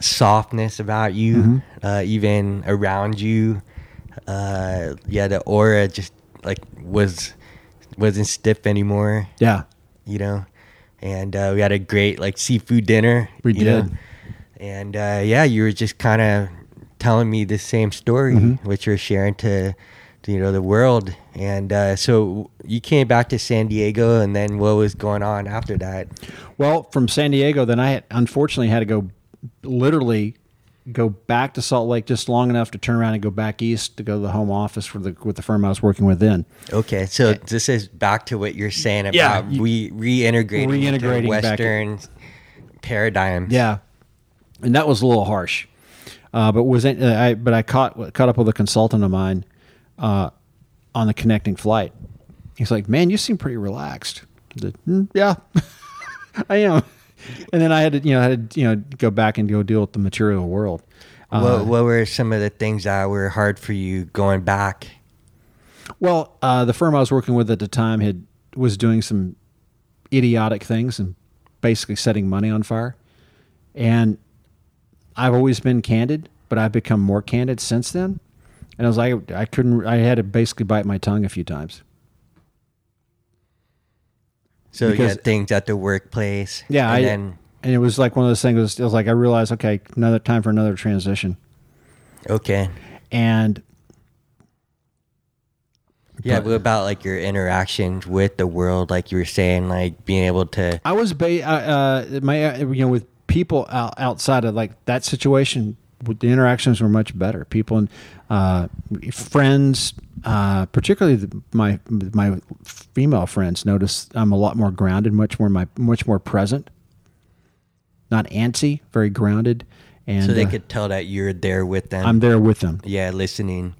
softness about you, even around you. The aura just like wasn't stiff anymore. Yeah. And, we had a great like seafood dinner. We did. And, you were just kind of telling me the same story, which you're sharing to the world. And so you came back to San Diego, and then what was going on after that? Well, from San Diego, then I unfortunately had to go back to Salt Lake just long enough to turn around and go back east to go to the home office with the firm I was working with then. Okay, so this is back to what you're saying about reintegrating into Western paradigms. Yeah, and that was a little harsh, but I caught up with a consultant of mine on the connecting flight. He's like, man, you seem pretty relaxed. Yeah, I am. And then I had to go back and go deal with the material world. What were some of the things that were hard for you going back? Well, the firm I was working with at the time was doing some idiotic things and basically setting money on fire. And I've always been candid, but I've become more candid since then. And I was like, I had to basically bite my tongue a few times. So you got things at the workplace. Yeah. And it was like one of those things. It was like, I realized, okay, another time for another transition. Okay. And yeah, but about like your interactions with the world, like you were saying, like being able to. I was with people outside of like that situation. The interactions were much better. People and friends, particularly my female friends, noticed I'm a lot more grounded, much more present, not antsy, very grounded. And so they could tell that you're there with them. I'm there with them. Yeah, listening,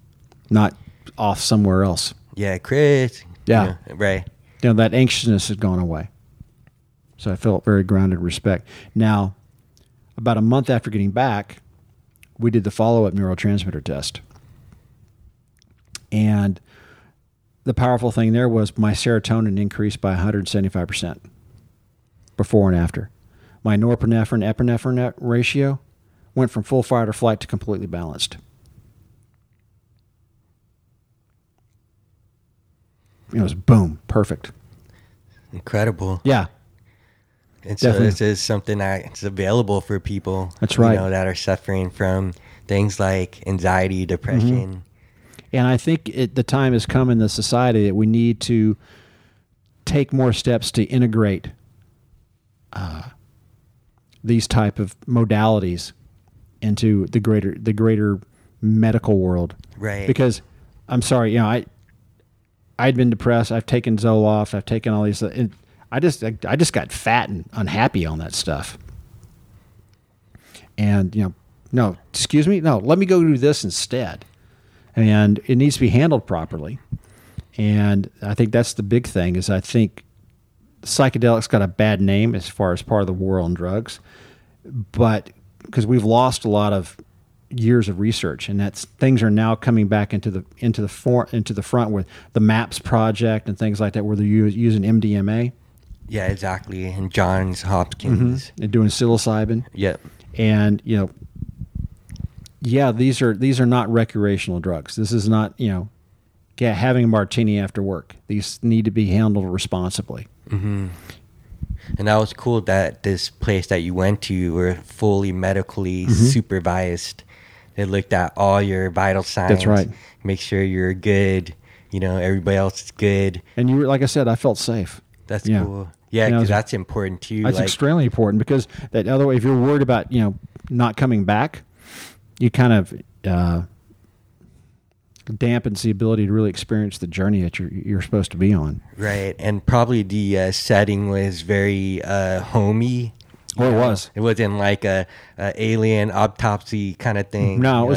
not off somewhere else. Yeah, Chris. Yeah, yeah, right. You know, that anxiousness has gone away. So I felt very grounded respect. Now, about a month after getting back, we did the follow-up neurotransmitter test. And the powerful thing there was my serotonin increased by 175% before and after. My norepinephrine-epinephrine ratio went from full fight or flight to completely balanced. It was boom, perfect. Incredible. Yeah. And so definitely. This is something that's available for people, that's right, that are suffering from things like anxiety, depression. Mm-hmm. And I think the time has come in the society that we need to take more steps to integrate these type of modalities into the greater medical world. Right. Because I'm sorry, I'd been depressed. I've taken Zoloft. I've taken all these. I just got fat and unhappy on that stuff. And, no, excuse me? No, let me go do this instead. And it needs to be handled properly. And I think that's the big thing is I think psychedelics got a bad name as far as part of the war on drugs. But because we've lost a lot of years of research, and that's things are now coming back into the front with the MAPS project and things like that, where they're using MDMA. Yeah, exactly. And Johns Hopkins. Mm-hmm. And doing psilocybin. Yeah. And these are not recreational drugs. This is not having a martini after work. These need to be handled responsibly. Mm-hmm. And that was cool that this place that you went to were fully medically mm-hmm. supervised. They looked at all your vital signs. That's right. Make sure you're good. Everybody else is good. And you were, like I said, I felt safe. That's cool. Yeah, because that's important too. That's extremely important because that other way, if you're worried about not coming back, you kind of dampens the ability to really experience the journey that you're supposed to be on. Right, and probably the setting was very homey. Well, it was. It wasn't like a alien autopsy kind of thing. No, it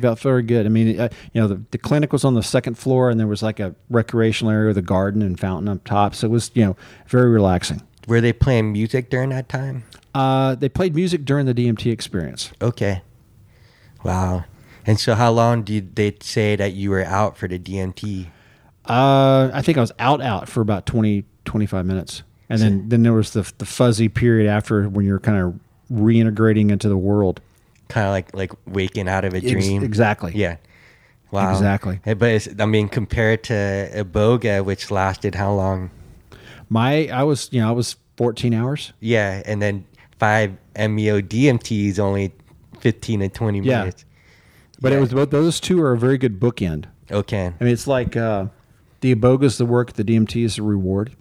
felt very good. I mean, the clinic was on the second floor, and there was like a recreational area with a garden and fountain up top. So it was, very relaxing. Were they playing music during that time? They played music during the DMT experience. Okay. Wow. And so how long did they say that you were out for the DMT? I think I was out for about 20, 25 minutes. And then there was the fuzzy period after when you're kind of reintegrating into the world. Kind of like waking out of a dream. Exactly. Yeah. Wow. Exactly. But compared to Iboga, which lasted how long? I was 14 hours. Yeah. And then 5 MEO DMTs only 15 to 20 minutes. But it was both, those two are a very good bookend. Okay. I mean, it's like the Iboga is the work, the DMT is the reward.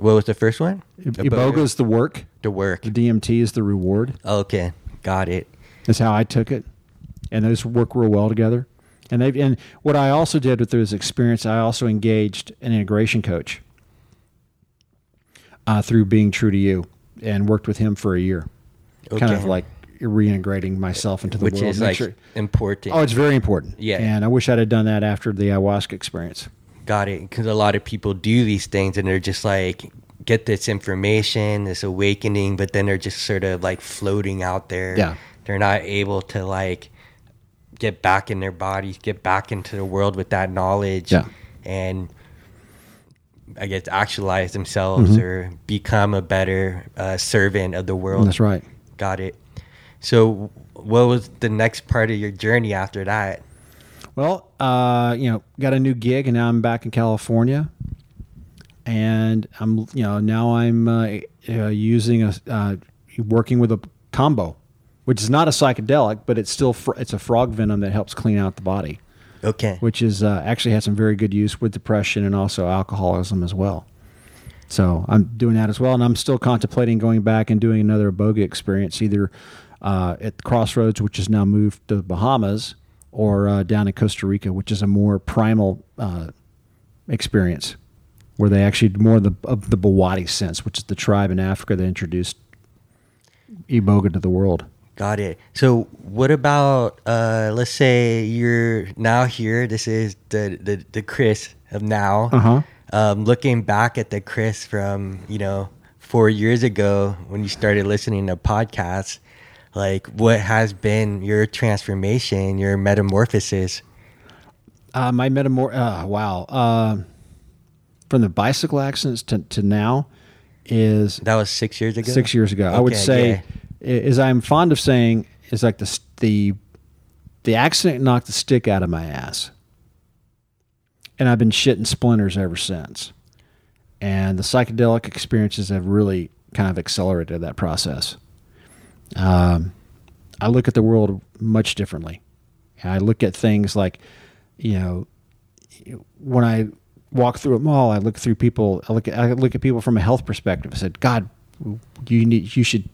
What was the first one? Iboga is the work. The work. The DMT is the reward. Okay. Got it. That's how I took it. And those work real well together. And what I also did with this experience, I also engaged an integration coach through Being True To You and worked with him for a year. Okay. Kind of like reintegrating myself into the world. Which is like important. Oh, it's very important. Yeah. And I wish I'd have done that after the ayahuasca experience. Got it. Because a lot of people do these things and they're just like, get this information, this awakening, but then they're just sort of like floating out there. Yeah. They're not able to like get back in their bodies, get back into the world with that knowledge. Yeah. And I guess actualize themselves mm-hmm. or become a better servant of the world. That's right. Got it. So what was the next part of your journey after that? Well, got a new gig and now I'm back in California, and I'm, now I'm using working with a combo, which is not a psychedelic, but it's still, it's a frog venom that helps clean out the body. Okay. Which is actually had some very good use with depression and also alcoholism as well. So I'm doing that as well. And I'm still contemplating going back and doing another aboga experience, either at Crossroads, which is now moved to the Bahamas, or down in Costa Rica, which is a more primal experience, where they actually more of the Bawadi sense, which is the tribe in Africa that introduced Iboga to the world. Got it. So what about, let's say you're now here, this is the Chris of now, uh-huh. Looking back at the Chris from, 4 years ago when you started listening to podcasts. Like, what has been your transformation, your metamorphosis? From the bicycle accidents to now is... That was 6 years ago? 6 years ago. Okay, I would say, as I'm fond of saying, is like the accident knocked the stick out of my ass. And I've been shitting splinters ever since. And the psychedelic experiences have really kind of accelerated that process. I look at the world much differently. And I look at things like, when I walk through a mall, I look at people from a health perspective. I said, God, you should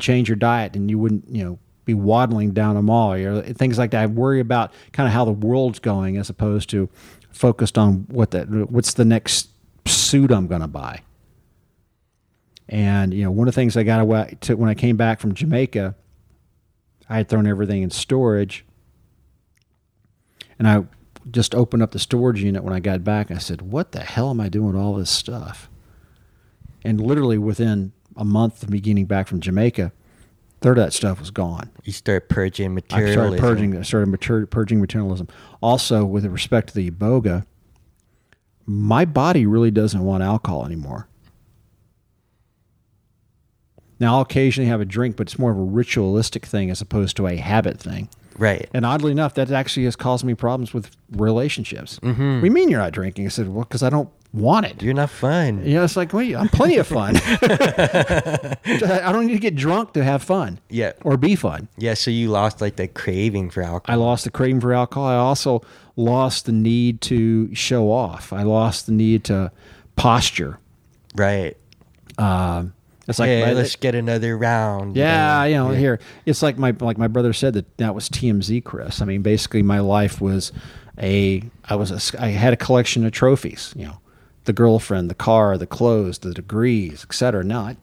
change your diet and you wouldn't, be waddling down a mall or things like that. I worry about kind of how the world's going as opposed to focused on what's the next suit I'm going to buy. And, one of the things I got away to when I came back from Jamaica, I had thrown everything in storage. And I just opened up the storage unit when I got back. I said, what the hell am I doing with all this stuff? And literally within a month of me getting back from Jamaica, a third of that stuff was gone. You started purging materialism. I started purging materialism. Also, with respect to the iboga, my body really doesn't want alcohol anymore. Now, I'll occasionally have a drink, but it's more of a ritualistic thing as opposed to a habit thing. Right. And oddly enough, that actually has caused me problems with relationships. Mm-hmm. What do you mean you're not drinking? I said, well, because I don't want it. You're not fun. It's like, well, I'm plenty of fun. I don't need to get drunk to have fun. Yeah. Or be fun. Yeah, so you lost like the craving for alcohol. I lost the craving for alcohol. I also lost the need to show off. I lost the need to posture. Right. It's like, hey, let's get another round. Yeah, here. It's like my brother said that was TMZ, Chris. I mean, basically my life was I had a collection of trophies, the girlfriend, the car, the clothes, the degrees, et cetera. Now,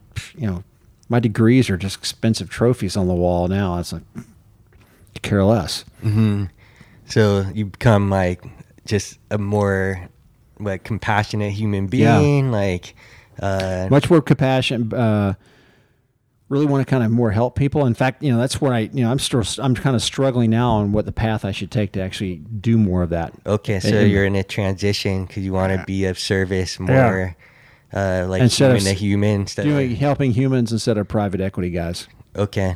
my degrees are just expensive trophies on the wall now. It's like, I care less. Mm-hmm. So you become like just a more like compassionate human being, much more compassion, really want to kind of more help people. In fact, that's where I'm kind of struggling now on what the path I should take to actually do more of that. Okay. So you're in a transition because you want to be of service more, like instead human of to human. Helping humans instead of private equity guys. Okay.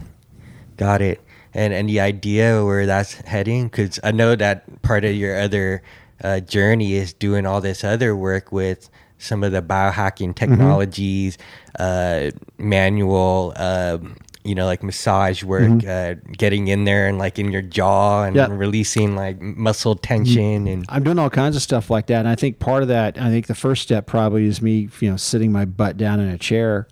Got it. And the idea where that's heading, because I know that part of your other journey is doing all this other work with some of the biohacking technologies, mm-hmm. Manual, like massage work, mm-hmm. Getting in there and like in your jaw and releasing like muscle tension. And I'm doing all kinds of stuff like that. And I think part of that, the first step probably is me, sitting my butt down in a chair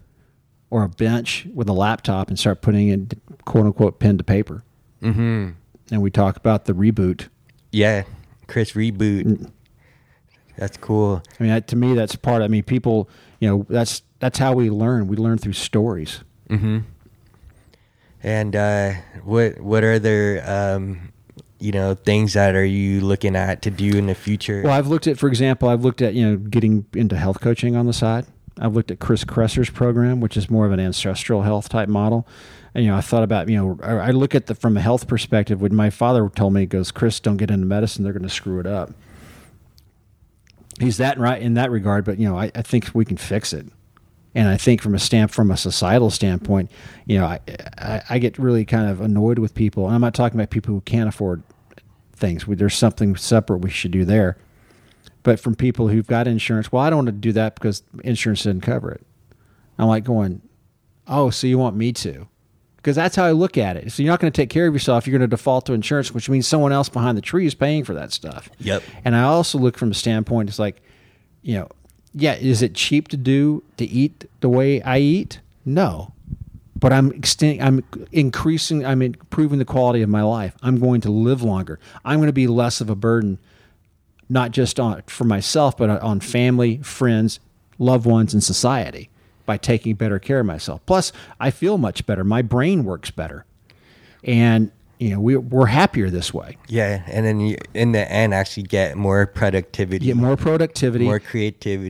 or a bench with a laptop and start putting in quote unquote pen to paper. Mm-hmm. And we talk about the reboot. Yeah. Chris Reboot. Mm-hmm. That's cool. I mean, to me, that's part. I mean, people, that's how we learn. We learn through stories. Mm-hmm. And what are their you know, things that are you looking at to do in the future? Well, I've looked at, for example, you know, getting into health coaching on the side. I've looked at Chris Kresser's program, which is more of an ancestral health type model. And, you know, I thought about, you know, I look at the, from a health perspective, when my father told me, he goes, Chris, don't get into medicine. They're going to screw it up. He's that right in that regard. But, you know, I think we can fix it. And I think from a societal standpoint, you know, I get really kind of annoyed with people. And I'm not talking about people who can't afford things. There's something separate we should do there. But from people who've got insurance, well, I don't want to do that because insurance didn't cover it. I'm like going, oh, so you want me to? Because that's how I look at it. So you're not going to take care of yourself. You're going to default to insurance, which means someone else behind the tree is paying for that stuff. Yep. And I also look from the standpoint, it's like, you know, yeah, is it cheap to eat the way I eat? No. But I'm improving the quality of my life. I'm going to live longer. I'm going to be less of a burden, not just for myself, but on family, friends, loved ones, and society by taking better care of myself. Plus, I feel much better. My brain works better. And, you know, we're happier this way. Yeah, and then you, in the end, actually get more productivity. Get more productivity. More creativity.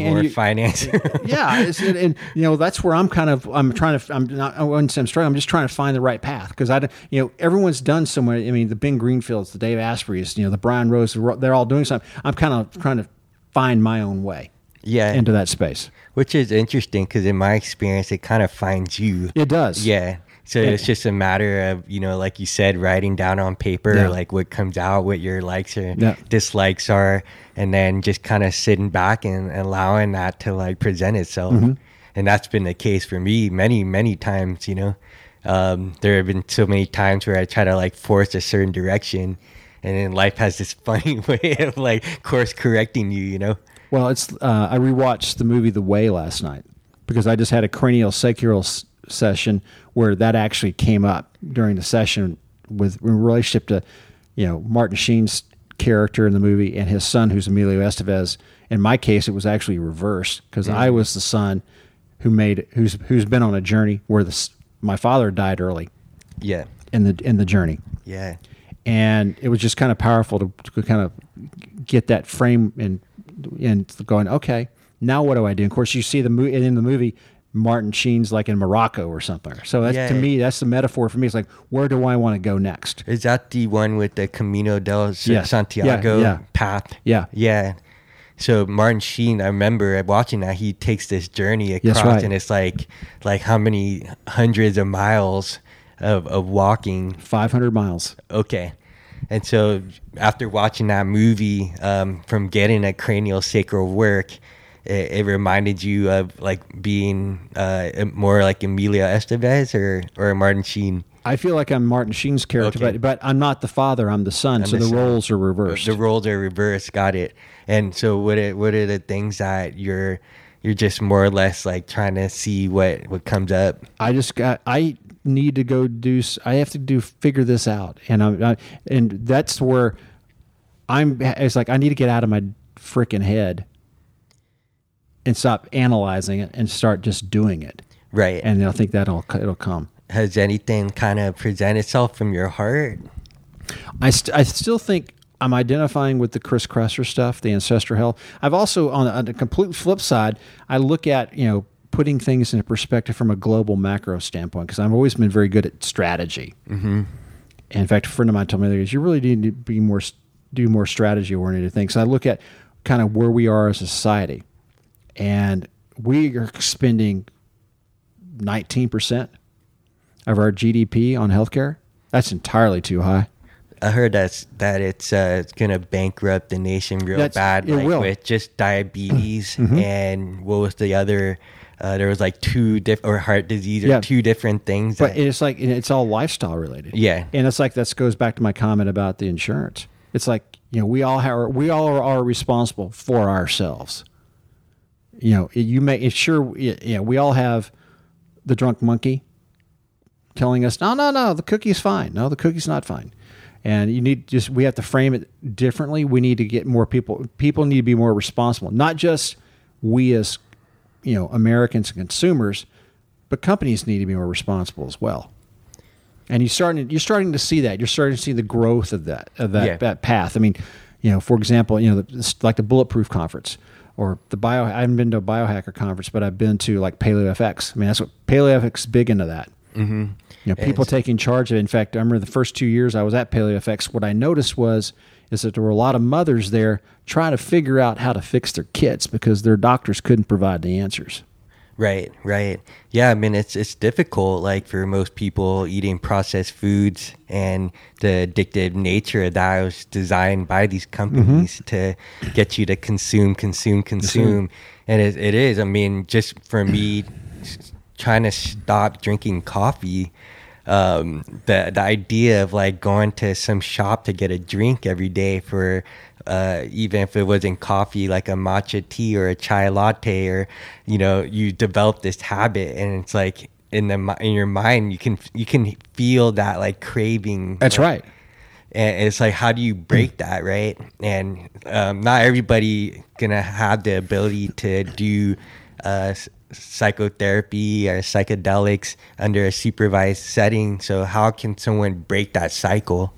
And more finance. Yeah, and, you know, that's where I'm just trying to find the right path. Because, you know, everyone's done somewhere. I mean, the Ben Greenfields, the Dave Asprey's, you know, the Brian Rose, they're all doing something. I'm kind of trying to find my own way. Yeah, into that space. Which is interesting because in my experience, it kind of finds you. It does. Yeah. So it's just a matter of, you know, like you said, writing down on paper, like what comes out, what your likes or dislikes are, and then just kind of sitting back and allowing that to like present itself. Mm-hmm. And that's been the case for me many, many times, you know. There have been so many times where I try to like force a certain direction, and then life has this funny way of like course correcting you, you know. Well, it's I rewatched the movie The Way last night because I just had a craniosacral session where that actually came up during the session with in relationship to, you know, Martin Sheen's character in the movie and his son, who's Emilio Estevez. In my case, it was actually reversed because I was the son who's been on a journey where my father died early. Yeah. In the journey. Yeah. And it was just kind of powerful to kind of get that frame and going, okay, now what do I do? Of course, you see the movie, and in the movie, Martin Sheen's like in Morocco or something. So that's, to me, that's the metaphor for me. It's like, where do I want to go next? Is that the one with the Camino del Santiago path? Yeah. Yeah. So Martin Sheen, I remember watching that, he takes this journey across and it's like how many hundreds of miles of walking? 500 miles. Okay. And so after watching that movie, from getting a craniosacral work, it reminded you of like being more like Emilio Estevez or Martin Sheen. I feel like I'm Martin Sheen's character, but I'm not the father. I'm the son. So the roles are reversed. The roles are reversed. Got it. And so what are the things that you're just more or less like trying to see what comes up? I have to figure this out. And and that's where it's like, I need to get out of my freaking head and stop analyzing it and start just doing it. Right. And I think it'll come. Has anything kind of presented itself from your heart? I still think I'm identifying with the Chris Kresser stuff, the ancestral health. I've also, on the complete flip side, I look at, you know, putting things into perspective from a global macro standpoint, because I've always been very good at strategy. Mm-hmm. And in fact, a friend of mine told me, you really need to do more strategy-oriented things. So I look at kind of where we are as a society. And we are spending 19% of our GDP on healthcare. That's entirely too high. I heard that it's going to bankrupt the nation bad. It will. With just diabetes and what was the other? There was like heart disease or two different things. But it's like, it's all lifestyle related. Yeah. And it's like, that goes back to my comment about the insurance. It's like, you know, we all are responsible for ourselves. You know, we all have the drunk monkey telling us, no, the cookie's fine. No, the cookie's not fine. And we have to frame it differently. We need to get more people need to be more responsible. Not just we as, you know, Americans and consumers, but companies need to be more responsible as well. And you're starting to see that. You're starting to see the growth of that path. I mean, for example, like the Bulletproof Conference or I haven't been to a biohacker conference, but I've been to like Paleo FX. I mean, that's what Paleo FX is big into that. Mm-hmm. People taking charge of it. In fact, I remember the first 2 years I was at Paleo FX, what I noticed is that there were a lot of mothers there trying to figure out how to fix their kids because their doctors couldn't provide the answers. Right. Yeah, I mean, it's difficult, like, for most people eating processed foods and the addictive nature that was designed by these companies mm-hmm. to get you to consume. Mm-hmm. And it is, I mean, just for me, trying to stop drinking coffee, the idea of, like, going to some shop to get a drink every day for... even if it wasn't coffee, like a matcha tea or a chai latte, or you develop this habit, and it's like in your mind you can feel that like craving. That's right. And it's like, how do you break that, right? And not everybody gonna have the ability to do psychotherapy or psychedelics under a supervised setting. So how can someone break that cycle?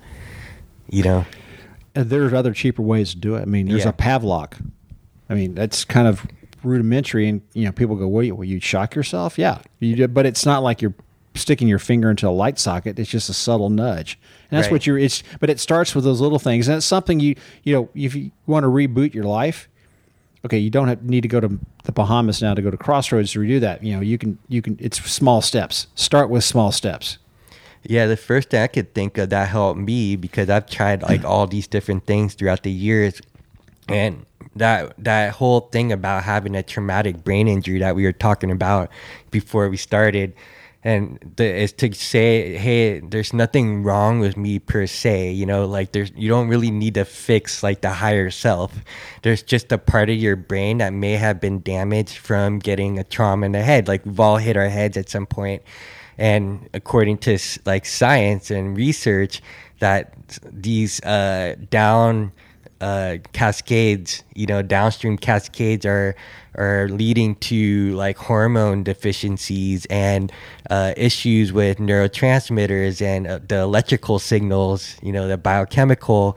There's other cheaper ways to do it. I mean, there's a Pavlok. I mean, that's kind of rudimentary, and people go, "Will you shock yourself?" Yeah, you do, but it's not like you're sticking your finger into a light socket. It's just a subtle nudge, and that's right. But it starts with those little things, and it's something if you want to reboot your life, okay, you don't need to go to the Bahamas now to go to Crossroads to redo that. You can. It's small steps. Start with small steps. Yeah, the first thing I could think of that helped me, because I've tried like all these different things throughout the years, and that whole thing about having a traumatic brain injury that we were talking about before we started, and is to say, hey, there's nothing wrong with me per se, like you don't really need to fix like the higher self. There's just a part of your brain that may have been damaged from getting a trauma in the head. Like, we've all hit our heads at some point. And according to like science and research, that these downstream cascades are leading to like hormone deficiencies and issues with neurotransmitters and the electrical signals, the biochemical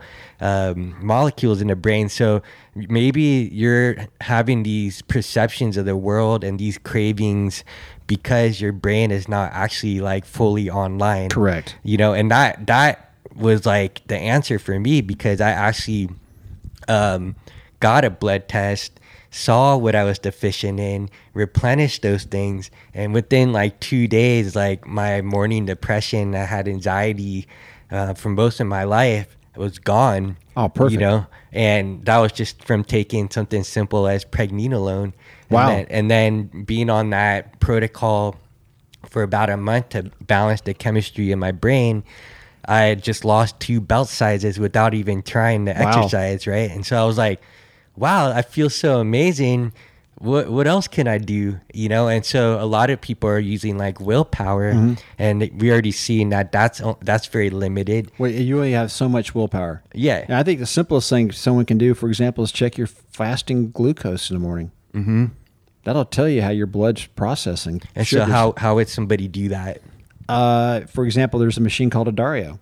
molecules in the brain. So maybe you're having these perceptions of the world and these cravings because your brain is not actually like fully online. Correct. And that was like the answer for me, because I actually got a blood test, saw what I was deficient in, replenished those things. And within like 2 days, like my morning depression, I had anxiety for most of my life, it was gone. Oh, perfect. And that was just from taking something simple as pregnenolone. Wow. And then being on that protocol for about a month to balance the chemistry in my brain, I had just lost 2 belt sizes without even trying to exercise, right? And so I was like, wow, I feel so amazing. What else can I do? And so a lot of people are using like willpower, mm-hmm. and we already seen that that's very limited. Well, you only have so much willpower. Yeah. And I think the simplest thing someone can do, for example, is check your fasting glucose in the morning. Mm-hmm. That'll tell you how your blood's processing. And sugars. So how would somebody do that? For example, there's a machine called a Dario,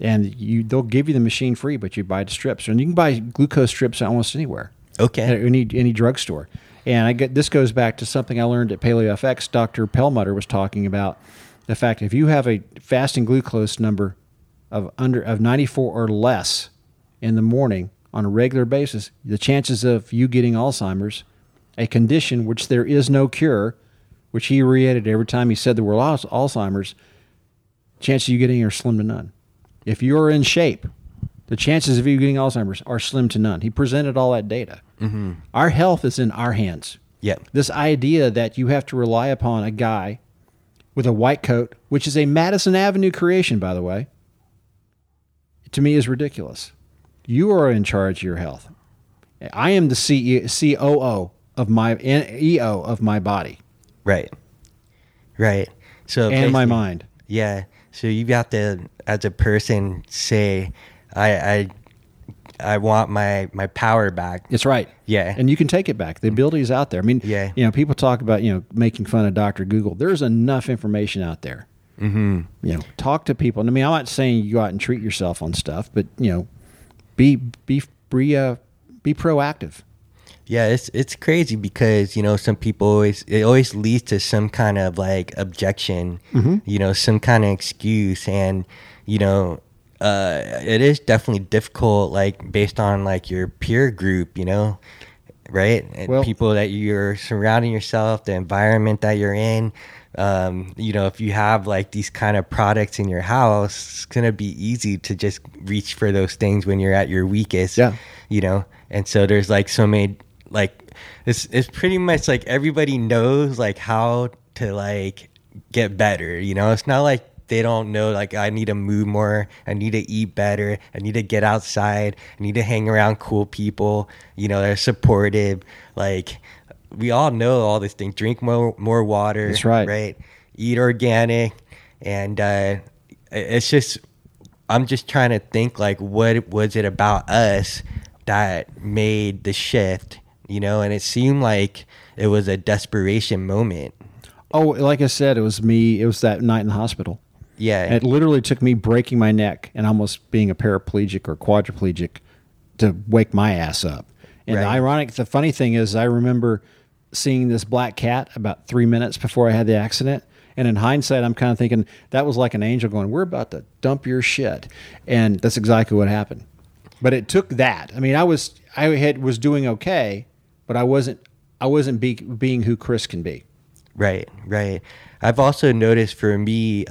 and they'll give you the machine free, but you buy the strips, and you can buy glucose strips almost anywhere. Okay. At any drugstore. And this goes back to something I learned at Paleo FX. Dr. Perlmutter was talking about the fact if you have a fasting glucose number of 94 or less in the morning on a regular basis, the chances of you getting Alzheimer's, a condition which there is no cure, which he reiterated every time he said the word Alzheimer's, chances of you getting are slim to none. If you're in shape, the chances of you getting Alzheimer's are slim to none. He presented all that data. Mm-hmm. Our health is in our hands. Yeah. This idea that you have to rely upon a guy with a white coat, which is a Madison Avenue creation, by the way, to me is ridiculous. You are in charge of your health. I am the COO of my EO of my body. Right. So and my mind. Yeah. So you got to, as a person, say, I want my power back. That's right. Yeah. And you can take it back. The ability is out there. I mean, people talk about, making fun of Dr. Google. There's enough information out there. Mm-hmm. You know, talk to people. And I mean, I'm not saying you go out and treat yourself on stuff, but you know, be proactive. Yeah, it's crazy because, you know, some people it always leads to some kind of like objection, mm-hmm. you know, some kind of excuse. And, you know, it is definitely difficult, like based on like your peer group, you know, right? And well, people that you're surrounding yourself, the environment that you're in. You know, if you have like these kind of products in your house, it's going to be easy to just reach for those things when you're at your weakest, yeah. you know? And so there's like so many, like, it's pretty much like everybody knows like how to like get better, you know? It's not like they don't know, like, I need to move more, I need to eat better, I need to get outside, I need to hang around cool people, you know, they're supportive, like, we all know all these things. Drink more water. That's right. Right. Eat organic. And it's just, I'm just trying to think like, what was it about us that made the shift, you know? And it seemed like it was a desperation moment. Oh, like I said, it was me. It was that night in the hospital. Yeah. And it literally took me breaking my neck and almost being a paraplegic or quadriplegic to wake my ass up. And right. The funny thing is I remember seeing this black cat about 3 minutes before I had the accident. And in hindsight, I'm kind of thinking that was like an angel going, we're about to dump your shit. And that's exactly what happened. But it took that. I mean, I was doing okay, but I wasn't being who Chris can be. Right. Right. I've also noticed for me,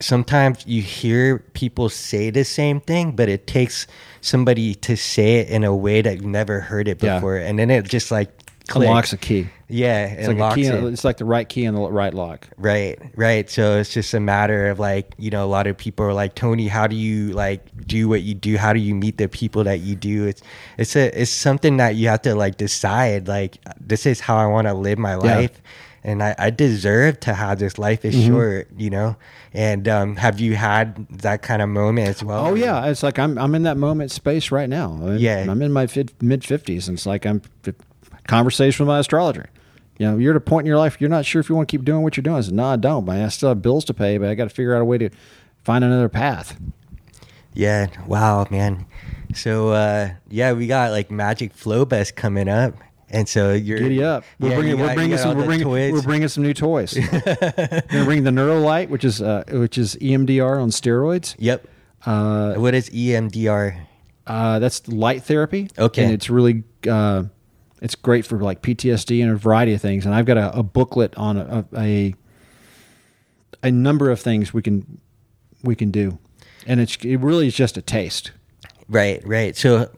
sometimes you hear people say the same thing, but it takes somebody to say it in a way that you've never heard it before. Yeah. And then it just like clicks. Unlocks a key. Yeah. It's like a key. It's like the right key and the right lock. Right. Right. So it's just a matter of like, you know, a lot of people are like, Tony, how do you like do what you do? How do you meet the people that you do? It's something that you have to like decide, like, this is how I want to live my life. Yeah. And I deserve to have this. Life is mm-hmm. short, you know? And have you had that kind of moment as well? Oh, yeah. It's like I'm in that moment space right now. I'm in my mid-50s, and it's like I'm conversation with my astrologer. You know, you're at a point in your life, you're not sure if you want to keep doing what you're doing. I said, no, I don't, man. I still have bills to pay, but I got to figure out a way to find another path. Yeah. Wow, man. So, we got like Magic Flow Best coming up. And so you're giddy up. We're bringing some new toys. We're gonna bring the Neurolite, which is EMDR on steroids. Yep. What is EMDR? That's light therapy. Okay. And it's really it's great for like PTSD and a variety of things. And I've got a booklet on a number of things we can do, and it really is just a taste. Right. Right. So.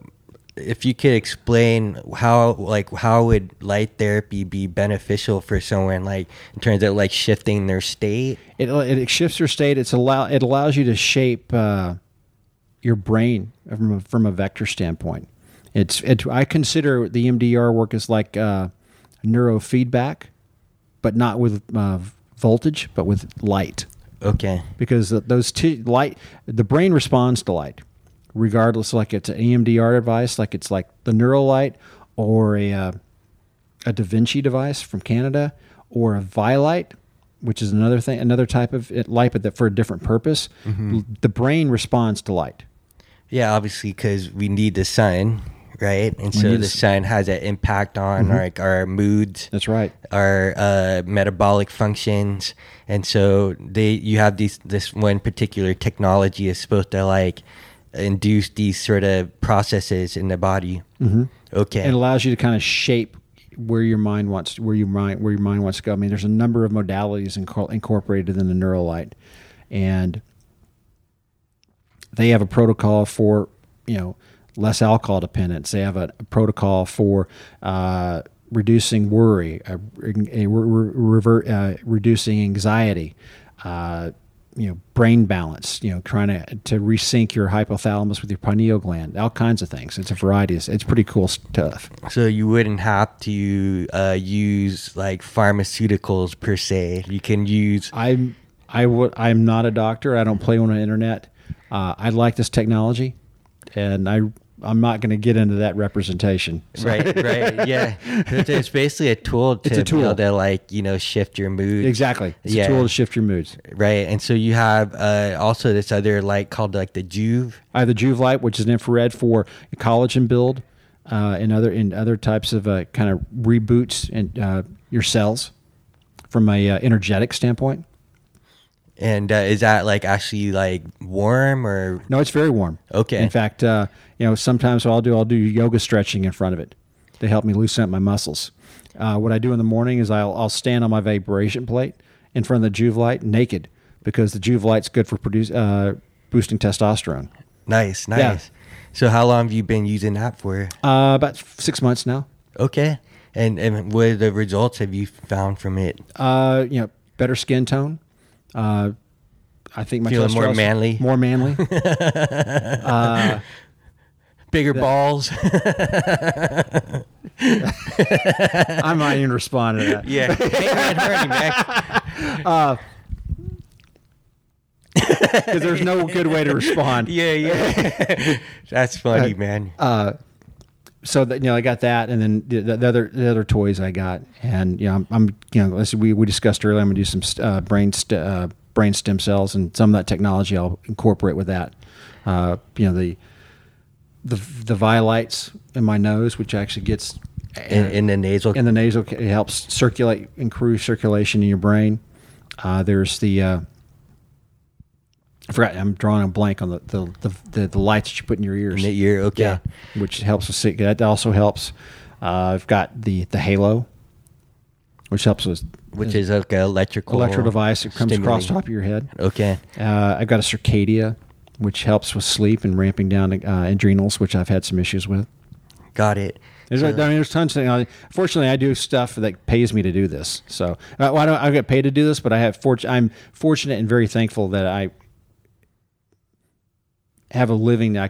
If you could explain how would light therapy be beneficial for someone, like in terms of like shifting their state? It shifts their state. It allows you to shape your brain from a vector standpoint. I consider the EMDR work as like neurofeedback, but not with voltage, but with light. Okay. Because those two light, the brain responds to light. Regardless, like it's an EMDR device, like it's like the Neurolite or a Da Vinci device from Canada or a Vilite, which is another thing, another type of light, but that for a different purpose. Mm-hmm. The brain responds to light. Yeah, obviously, because we need the sun, right? And so the sun has an impact on mm-hmm. like our moods. That's right. Our metabolic functions, and so you have this one particular technology is supposed to like. Induce these sort of processes in the body. Mm-hmm. Okay, it allows you to kind of shape where your mind wants to go. I mean, there's a number of modalities incorporated in the Neurolite, and they have a protocol for less alcohol dependence. They have a protocol for reducing worry, reducing anxiety. Brain balance, trying to resync your hypothalamus with your pineal gland, all kinds of things. It's a variety. It's pretty cool stuff. So you wouldn't have to use like pharmaceuticals per se. You can use. I'm not a doctor. I don't play on the internet. I like this technology, and I I'm not going to get into that representation. So. Right. Yeah. It's basically a tool to be able to, like, you know, shift your mood. Exactly. It's a tool to shift your moods. Right. And so you have also this other light called like the Juve. I have the Juve light, which is an infrared for collagen build and other types of kind of reboots and your cells from a energetic standpoint. And is that like actually like warm or? No, it's very warm. Okay. In fact, you know, sometimes what I'll do yoga stretching in front of it to help me loosen up my muscles. What I do in the morning is I'll stand on my vibration plate in front of the Juve light naked because the Juve light's good for boosting testosterone. Nice. Yeah. So how long have you been using that for? About 6 months now. Okay. And what are the results have you found from it? You know, better skin tone. I think my feeling more manly, bigger balls. I might even respond to that. Yeah. Because there's no good way to respond. Yeah. That's funny, man. So that, you know, I got that, and then the other toys I got, and you know, I'm you know, as we discussed earlier, I'm gonna do some brain stem cells, and some of that technology I'll incorporate with that. You know, the violites in my nose, which actually gets in the nasal, it helps circulate, improve circulation in your brain. There's the I forgot. I'm drawing a blank on the lights that you put in your ears. In the ear, okay. Yeah, which helps with sick. That also helps. I've got the halo, which helps with. Which is like an electrical device that comes across the top of your head. Okay. I've got a circadia, which helps with sleep and ramping down adrenals, which I've had some issues with. Got it. There's tons of things. Fortunately, I do stuff that pays me to do this. So I get paid to do this, but I'm fortunate and very thankful that I have a living that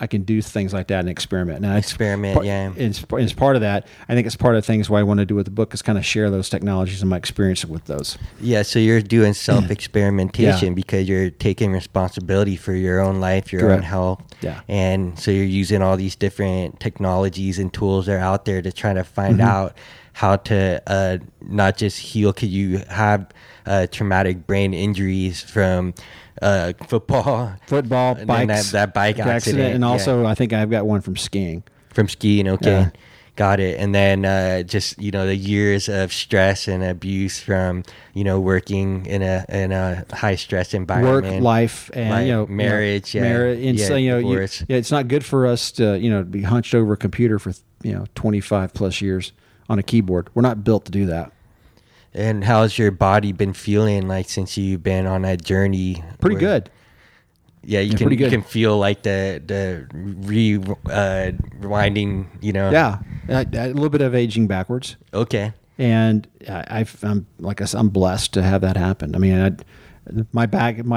I can do things like that and experiment. Now, it's part of that. I think it's part of things why I want to do with the book is kind of share those technologies and my experience with those. Yeah, so you're doing self-experimentation because you're taking responsibility for your own life, your own health. Yeah. And so you're using all these different technologies and tools that are out there to try to find out how to not just heal, because you have traumatic brain injuries from football, and bikes, that bike accident, and also I think I've got one from skiing. Okay, got it. And then just, you know, the years of stress and abuse from, you know, working in a high stress environment, work life, and like, you know, marriage, and so, you know, it's not good for us to, you know, be hunched over a computer for, you know, 25 plus years on a keyboard. We're not built to do that. And how's your body been feeling like since you've been on that journey? Pretty good. Yeah, you can feel like the rewinding, you know. Yeah, a little bit of aging backwards. Okay. And I'm blessed to have that happen. I mean, my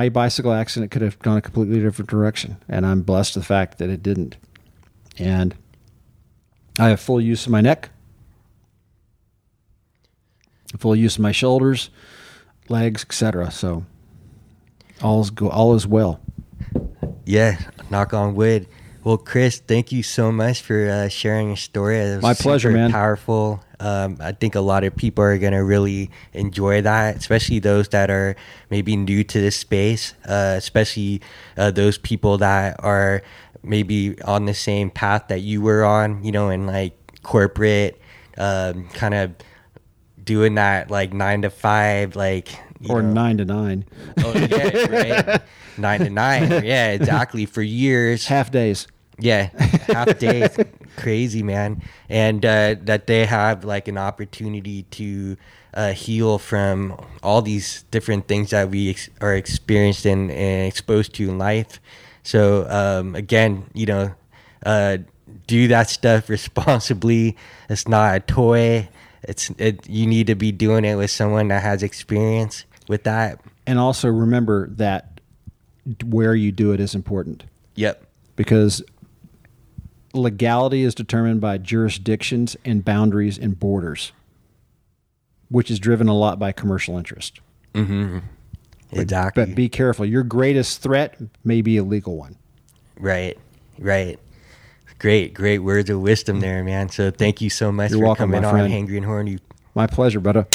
bicycle accident could have gone a completely different direction, and I'm blessed to the fact that it didn't. And I have full use of my neck. Full use of my shoulders, legs, etc. So all is well. Yeah, knock on wood. Well, Chris, thank you so much for sharing your story. It was my pleasure, man. Powerful. I think a lot of people are going to really enjoy that, especially those that are maybe new to this space, especially those people that are maybe on the same path that you were on, you know, in like corporate kind of doing that like 9 to 5, like, or know. 9 to 9. Oh yeah, right. 9 to 9. Yeah, exactly. For years, half days. Yeah, half days. Crazy, man. And that they have like an opportunity to heal from all these different things that we are experienced and exposed to in life. So again, you know, do that stuff responsibly. It's not a toy. You need to be doing it with someone that has experience with that. And also remember that where you do it is important. Yep. Because legality is determined by jurisdictions and boundaries and borders, which is driven a lot by commercial interest. Mm-hmm. Exactly. But be careful. Your greatest threat may be a legal one. Right. Great words of wisdom there, man. So thank you so much for coming on, Hangry and Horny. My pleasure, brother.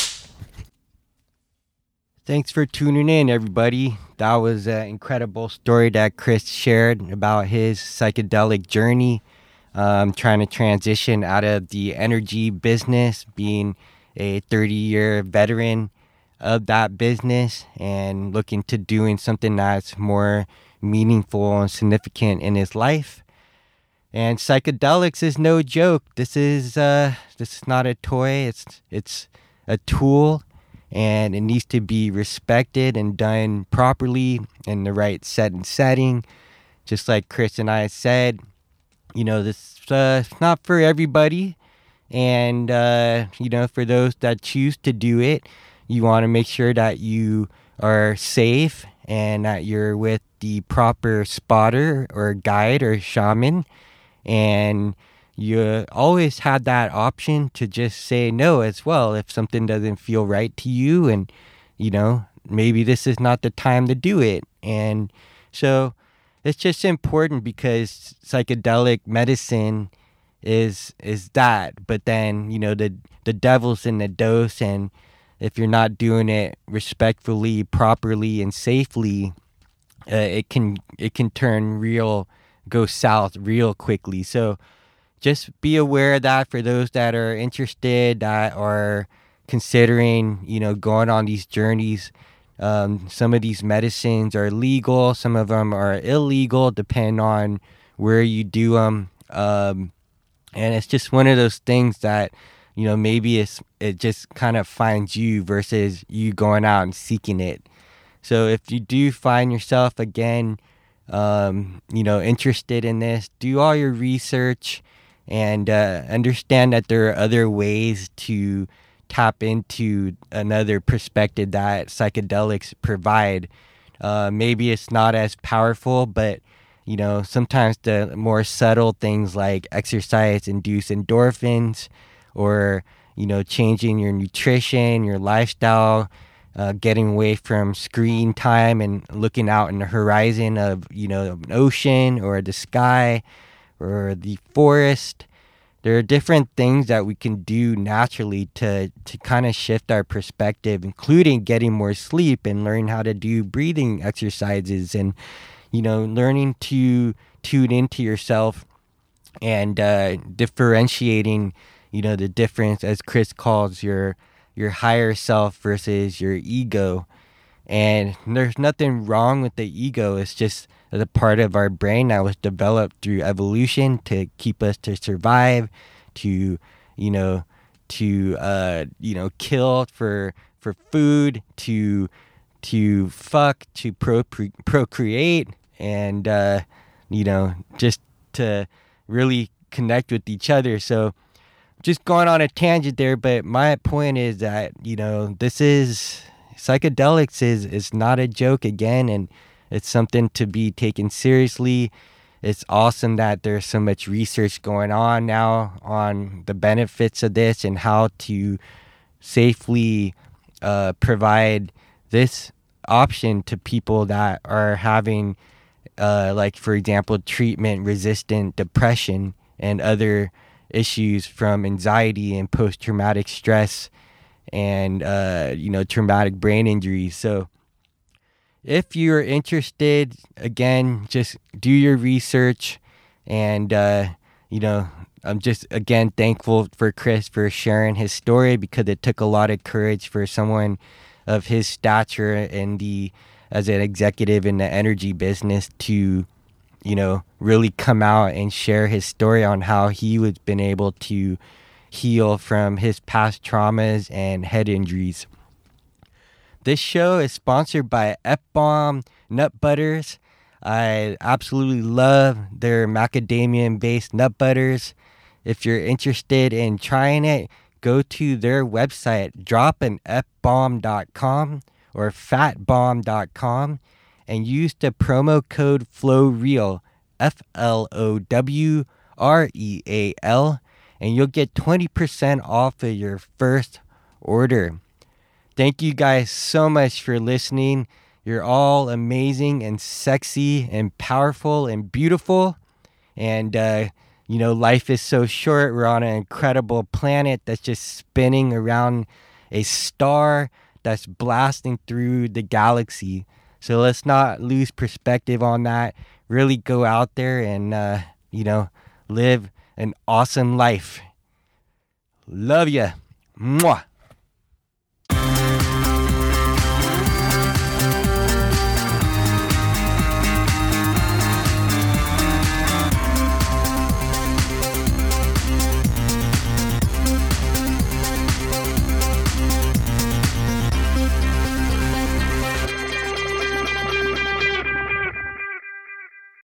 Thanks for tuning in, everybody. That was an incredible story that Chris shared about his psychedelic journey, trying to transition out of the energy business, being a 30-year veteran of that business and looking to doing something that's more meaningful and significant in his life. And psychedelics is no joke. This is not a toy. It's a tool. And it needs to be respected and done properly in the right set and setting. Just like Chris and I said, you know, this is not for everybody. And, you know, for those that choose to do it, you want to make sure that you are safe and that you're with the proper spotter or guide or shaman. And you always have that option to just say no as well if something doesn't feel right to you, and you know, maybe this is not the time to do it. And so it's just important because psychedelic medicine is that, but then, you know, the devil's in the dose, and if you're not doing it respectfully, properly, and safely, it can turn go south real quickly. So just be aware of that for those that are interested, that are considering, you know, going on these journeys. Some of these medicines are legal. Some of them are illegal, depending on where you do them. And it's just one of those things that, you know, maybe it just kind of finds you versus you going out and seeking it. So if you do find yourself, again, you know, interested in this, do all your research. And understand that there are other ways to tap into another perspective that psychedelics provide. Maybe it's not as powerful, but, you know, sometimes the more subtle things like exercise-induced endorphins or, you know, changing your nutrition, your lifestyle, getting away from screen time and looking out in the horizon of, you know, an ocean or the sky or the forest. There are different things that we can do naturally to kind of shift our perspective, including getting more sleep and learning how to do breathing exercises and, you know, learning to tune into yourself and differentiating, you know, the difference, as Chris calls, your higher self versus your ego. And there's nothing wrong with the ego. It's just the part of our brain that was developed through evolution to keep us to survive, to kill for food, to fuck, to procreate, and you know, just to really connect with each other. So just going on a tangent there, but my point is that, you know, this is psychedelics is not a joke again, and it's something to be taken seriously. It's awesome that there's so much research going on now on the benefits of this and how to safely provide this option to people that are having, like, for example, treatment-resistant depression and other issues from anxiety and post-traumatic stress and, you know, traumatic brain injuries. So if you're interested, again, just do your research. And, you know, I'm just, again, thankful for Chris for sharing his story, because it took a lot of courage for someone of his stature and as an executive in the energy business to, you know, really come out and share his story on how he was been able to heal from his past traumas and head injuries. This show is sponsored by F Bomb Nut Butters. I absolutely love their macadamia-based nut butters. If you're interested in trying it, go to their website, dropinfbomb.com or fatbomb.com, and use the promo code FLOWREAL, FLOWREAL, and you'll get 20% off of your first order. Thank you guys so much for listening. You're all amazing and sexy and powerful and beautiful. And you know, life is so short. We're on an incredible planet that's just spinning around a star that's blasting through the galaxy. So let's not lose perspective on that. Really go out there and, you know, live an awesome life. Love ya. Mwah.